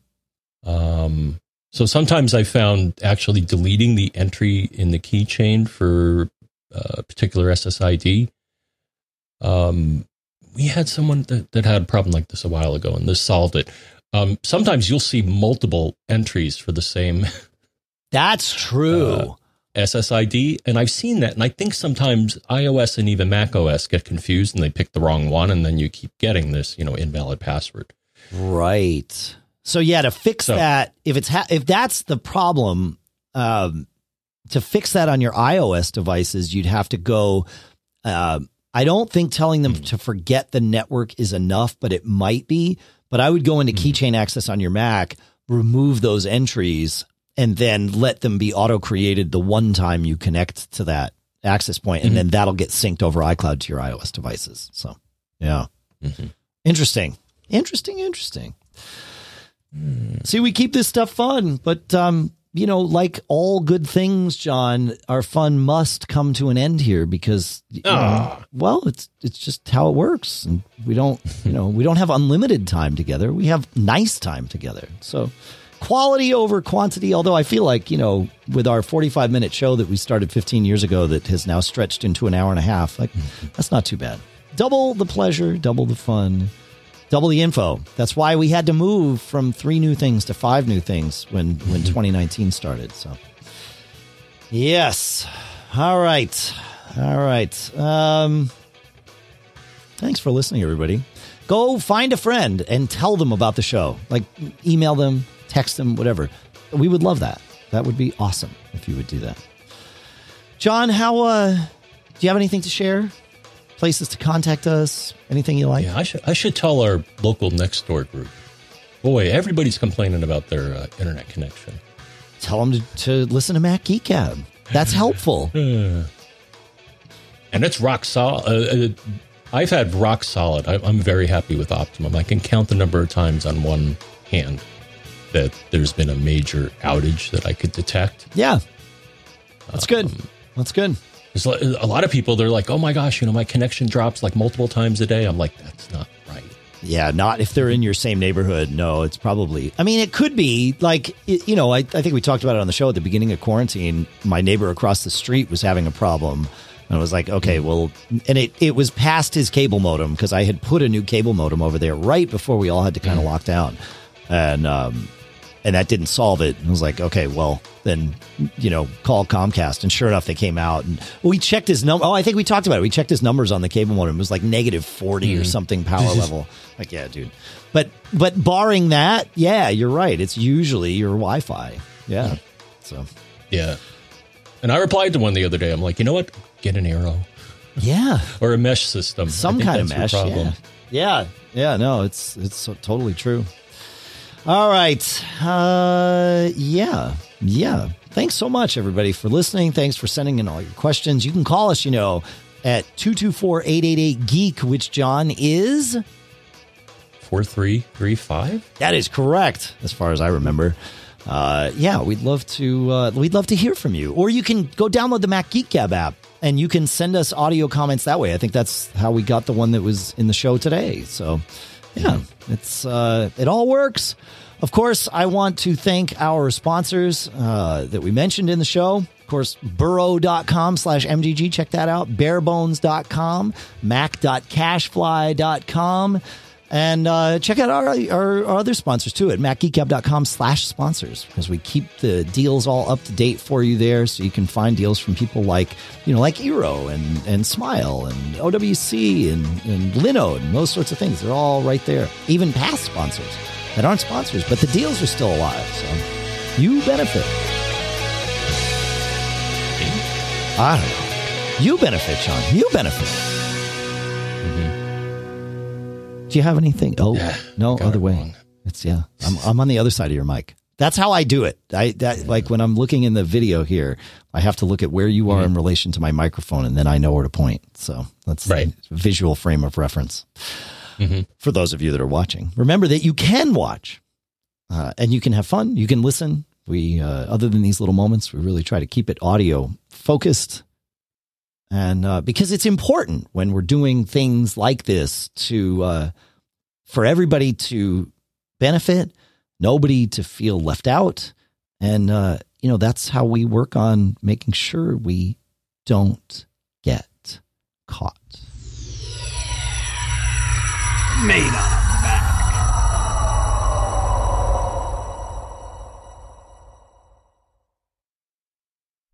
um, so sometimes I found actually deleting the entry in the keychain for a particular S S I D. Um, we had someone that, that had a problem like this a while ago, and this solved it. Um, sometimes you'll see multiple entries for the same. That's true. Uh, S S I D. And I've seen that. And I think sometimes iOS and even macOS get confused and they pick the wrong one. And then you keep getting this, you know, invalid password. Right. So yeah, to fix so, that, if it's ha- if that's the problem, um, to fix that on your iOS devices, you'd have to go. Uh, I don't think telling them mm. to forget the network is enough, but it might be. But I would go into mm. keychain access on your Mac, remove those entries, and then let them be auto-created the one time you connect to that access point, and mm-hmm. then that'll get synced over iCloud to your iOS devices. So, yeah. Mm-hmm. Interesting. Interesting, interesting. Mm. See, we keep this stuff fun, but, um, you know, like all good things, John, our fun must come to an end here because, you know, well, it's it's just how it works. And we don't, you know, we don't have unlimited time together. We have nice time together. So, quality over quantity, although I feel like, you know, with our forty-five minute show that we started fifteen years ago that has now stretched into an hour and a half, like that's not too bad. Double the pleasure, double the fun, double the info. That's why we had to move from three new things to five new things when, when twenty nineteen started. So, yes. All right. All right. Um, thanks for listening, everybody. Go find a friend and tell them about the show. Like, email them. Text them, whatever. We would love that. That would be awesome if you would do that. John, how uh, do you have anything to share? Places to contact us? Anything you like? Yeah, I should I should tell our local next door group. Boy, everybody's complaining about their uh, internet connection. Tell them to, to listen to Mac Geek Gab. That's helpful. And it's rock solid. Uh, I've had rock solid. I, I'm very happy with Optimum. I can count the number of times on one hand that there's been a major outage that I could detect. Yeah. That's good. Um, That's good. There's a lot of people, they're like, oh my gosh, you know, my connection drops like multiple times a day. I'm like, that's not right. Yeah. Not if they're in your same neighborhood. No, it's probably, I mean, it could be like, it, you know, I, I think we talked about it on the show at the beginning of quarantine. My neighbor across the street was having a problem. And I was like, okay, well, and it, it was past his cable modem because I had put a new cable modem over there right before we all had to kind of lock down. And, um, And that didn't solve it. And I was like, okay, well, then, you know, call Comcast. And sure enough, they came out. And we checked his number. Oh, I think we talked about it. We checked his numbers on the cable modem. It was like negative forty mm-hmm. or something power level. Like, yeah, dude. But but barring that, yeah, you're right. It's usually your Wi-Fi. Yeah. So. Yeah. And I replied to one the other day. I'm like, you know what? Get an Eero. Yeah. Or a mesh system. Some kind of mesh. Yeah. yeah. Yeah. No, it's it's totally true. All right. Uh, yeah. Yeah. Thanks so much, everybody, for listening. Thanks for sending in all your questions. You can call us, you know, at two two four, eight eight eight, G E E K, which John is? four three three five. That is correct, as far as I remember. Uh, yeah, we'd love to uh, we'd love to hear from you. Or you can go download the Mac Geek Gab app, and you can send us audio comments that way. I think that's how we got the one that was in the show today. So, yeah, it's uh, it all works. Of course, I want to thank our sponsors uh, that we mentioned in the show. Of course, burrow.com slash MGG. Check that out. barebones dot com, mac dot cachefly dot com. And uh, check out our, our, our other sponsors, too, at macgeekgab.com slash sponsors, because we keep the deals all up to date for you there. So you can find deals from people like, you know, like Eero and, and Smile and O W C and, and Linode and those sorts of things. They're all right there. Even past sponsors that aren't sponsors, but the deals are still alive. So you benefit. I don't know. You benefit, Sean. You benefit. Mm-hmm. Do you have anything? Oh, no, other it way. Wrong. It's yeah. I'm I'm on the other side of your mic. That's how I do it. I that yeah. Like when I'm looking in the video here, I have to look at where you are mm-hmm. in relation to my microphone, and then I know where to point. So that's right. The visual frame of reference mm-hmm. for those of you that are watching. Remember that you can watch, uh, and you can have fun. You can listen. We uh, other than these little moments, we really try to keep it audio focused. And uh, because it's important when we're doing things like this to uh, for everybody to benefit, nobody to feel left out. And, uh, you know, that's how we work on making sure we don't get caught. Made up.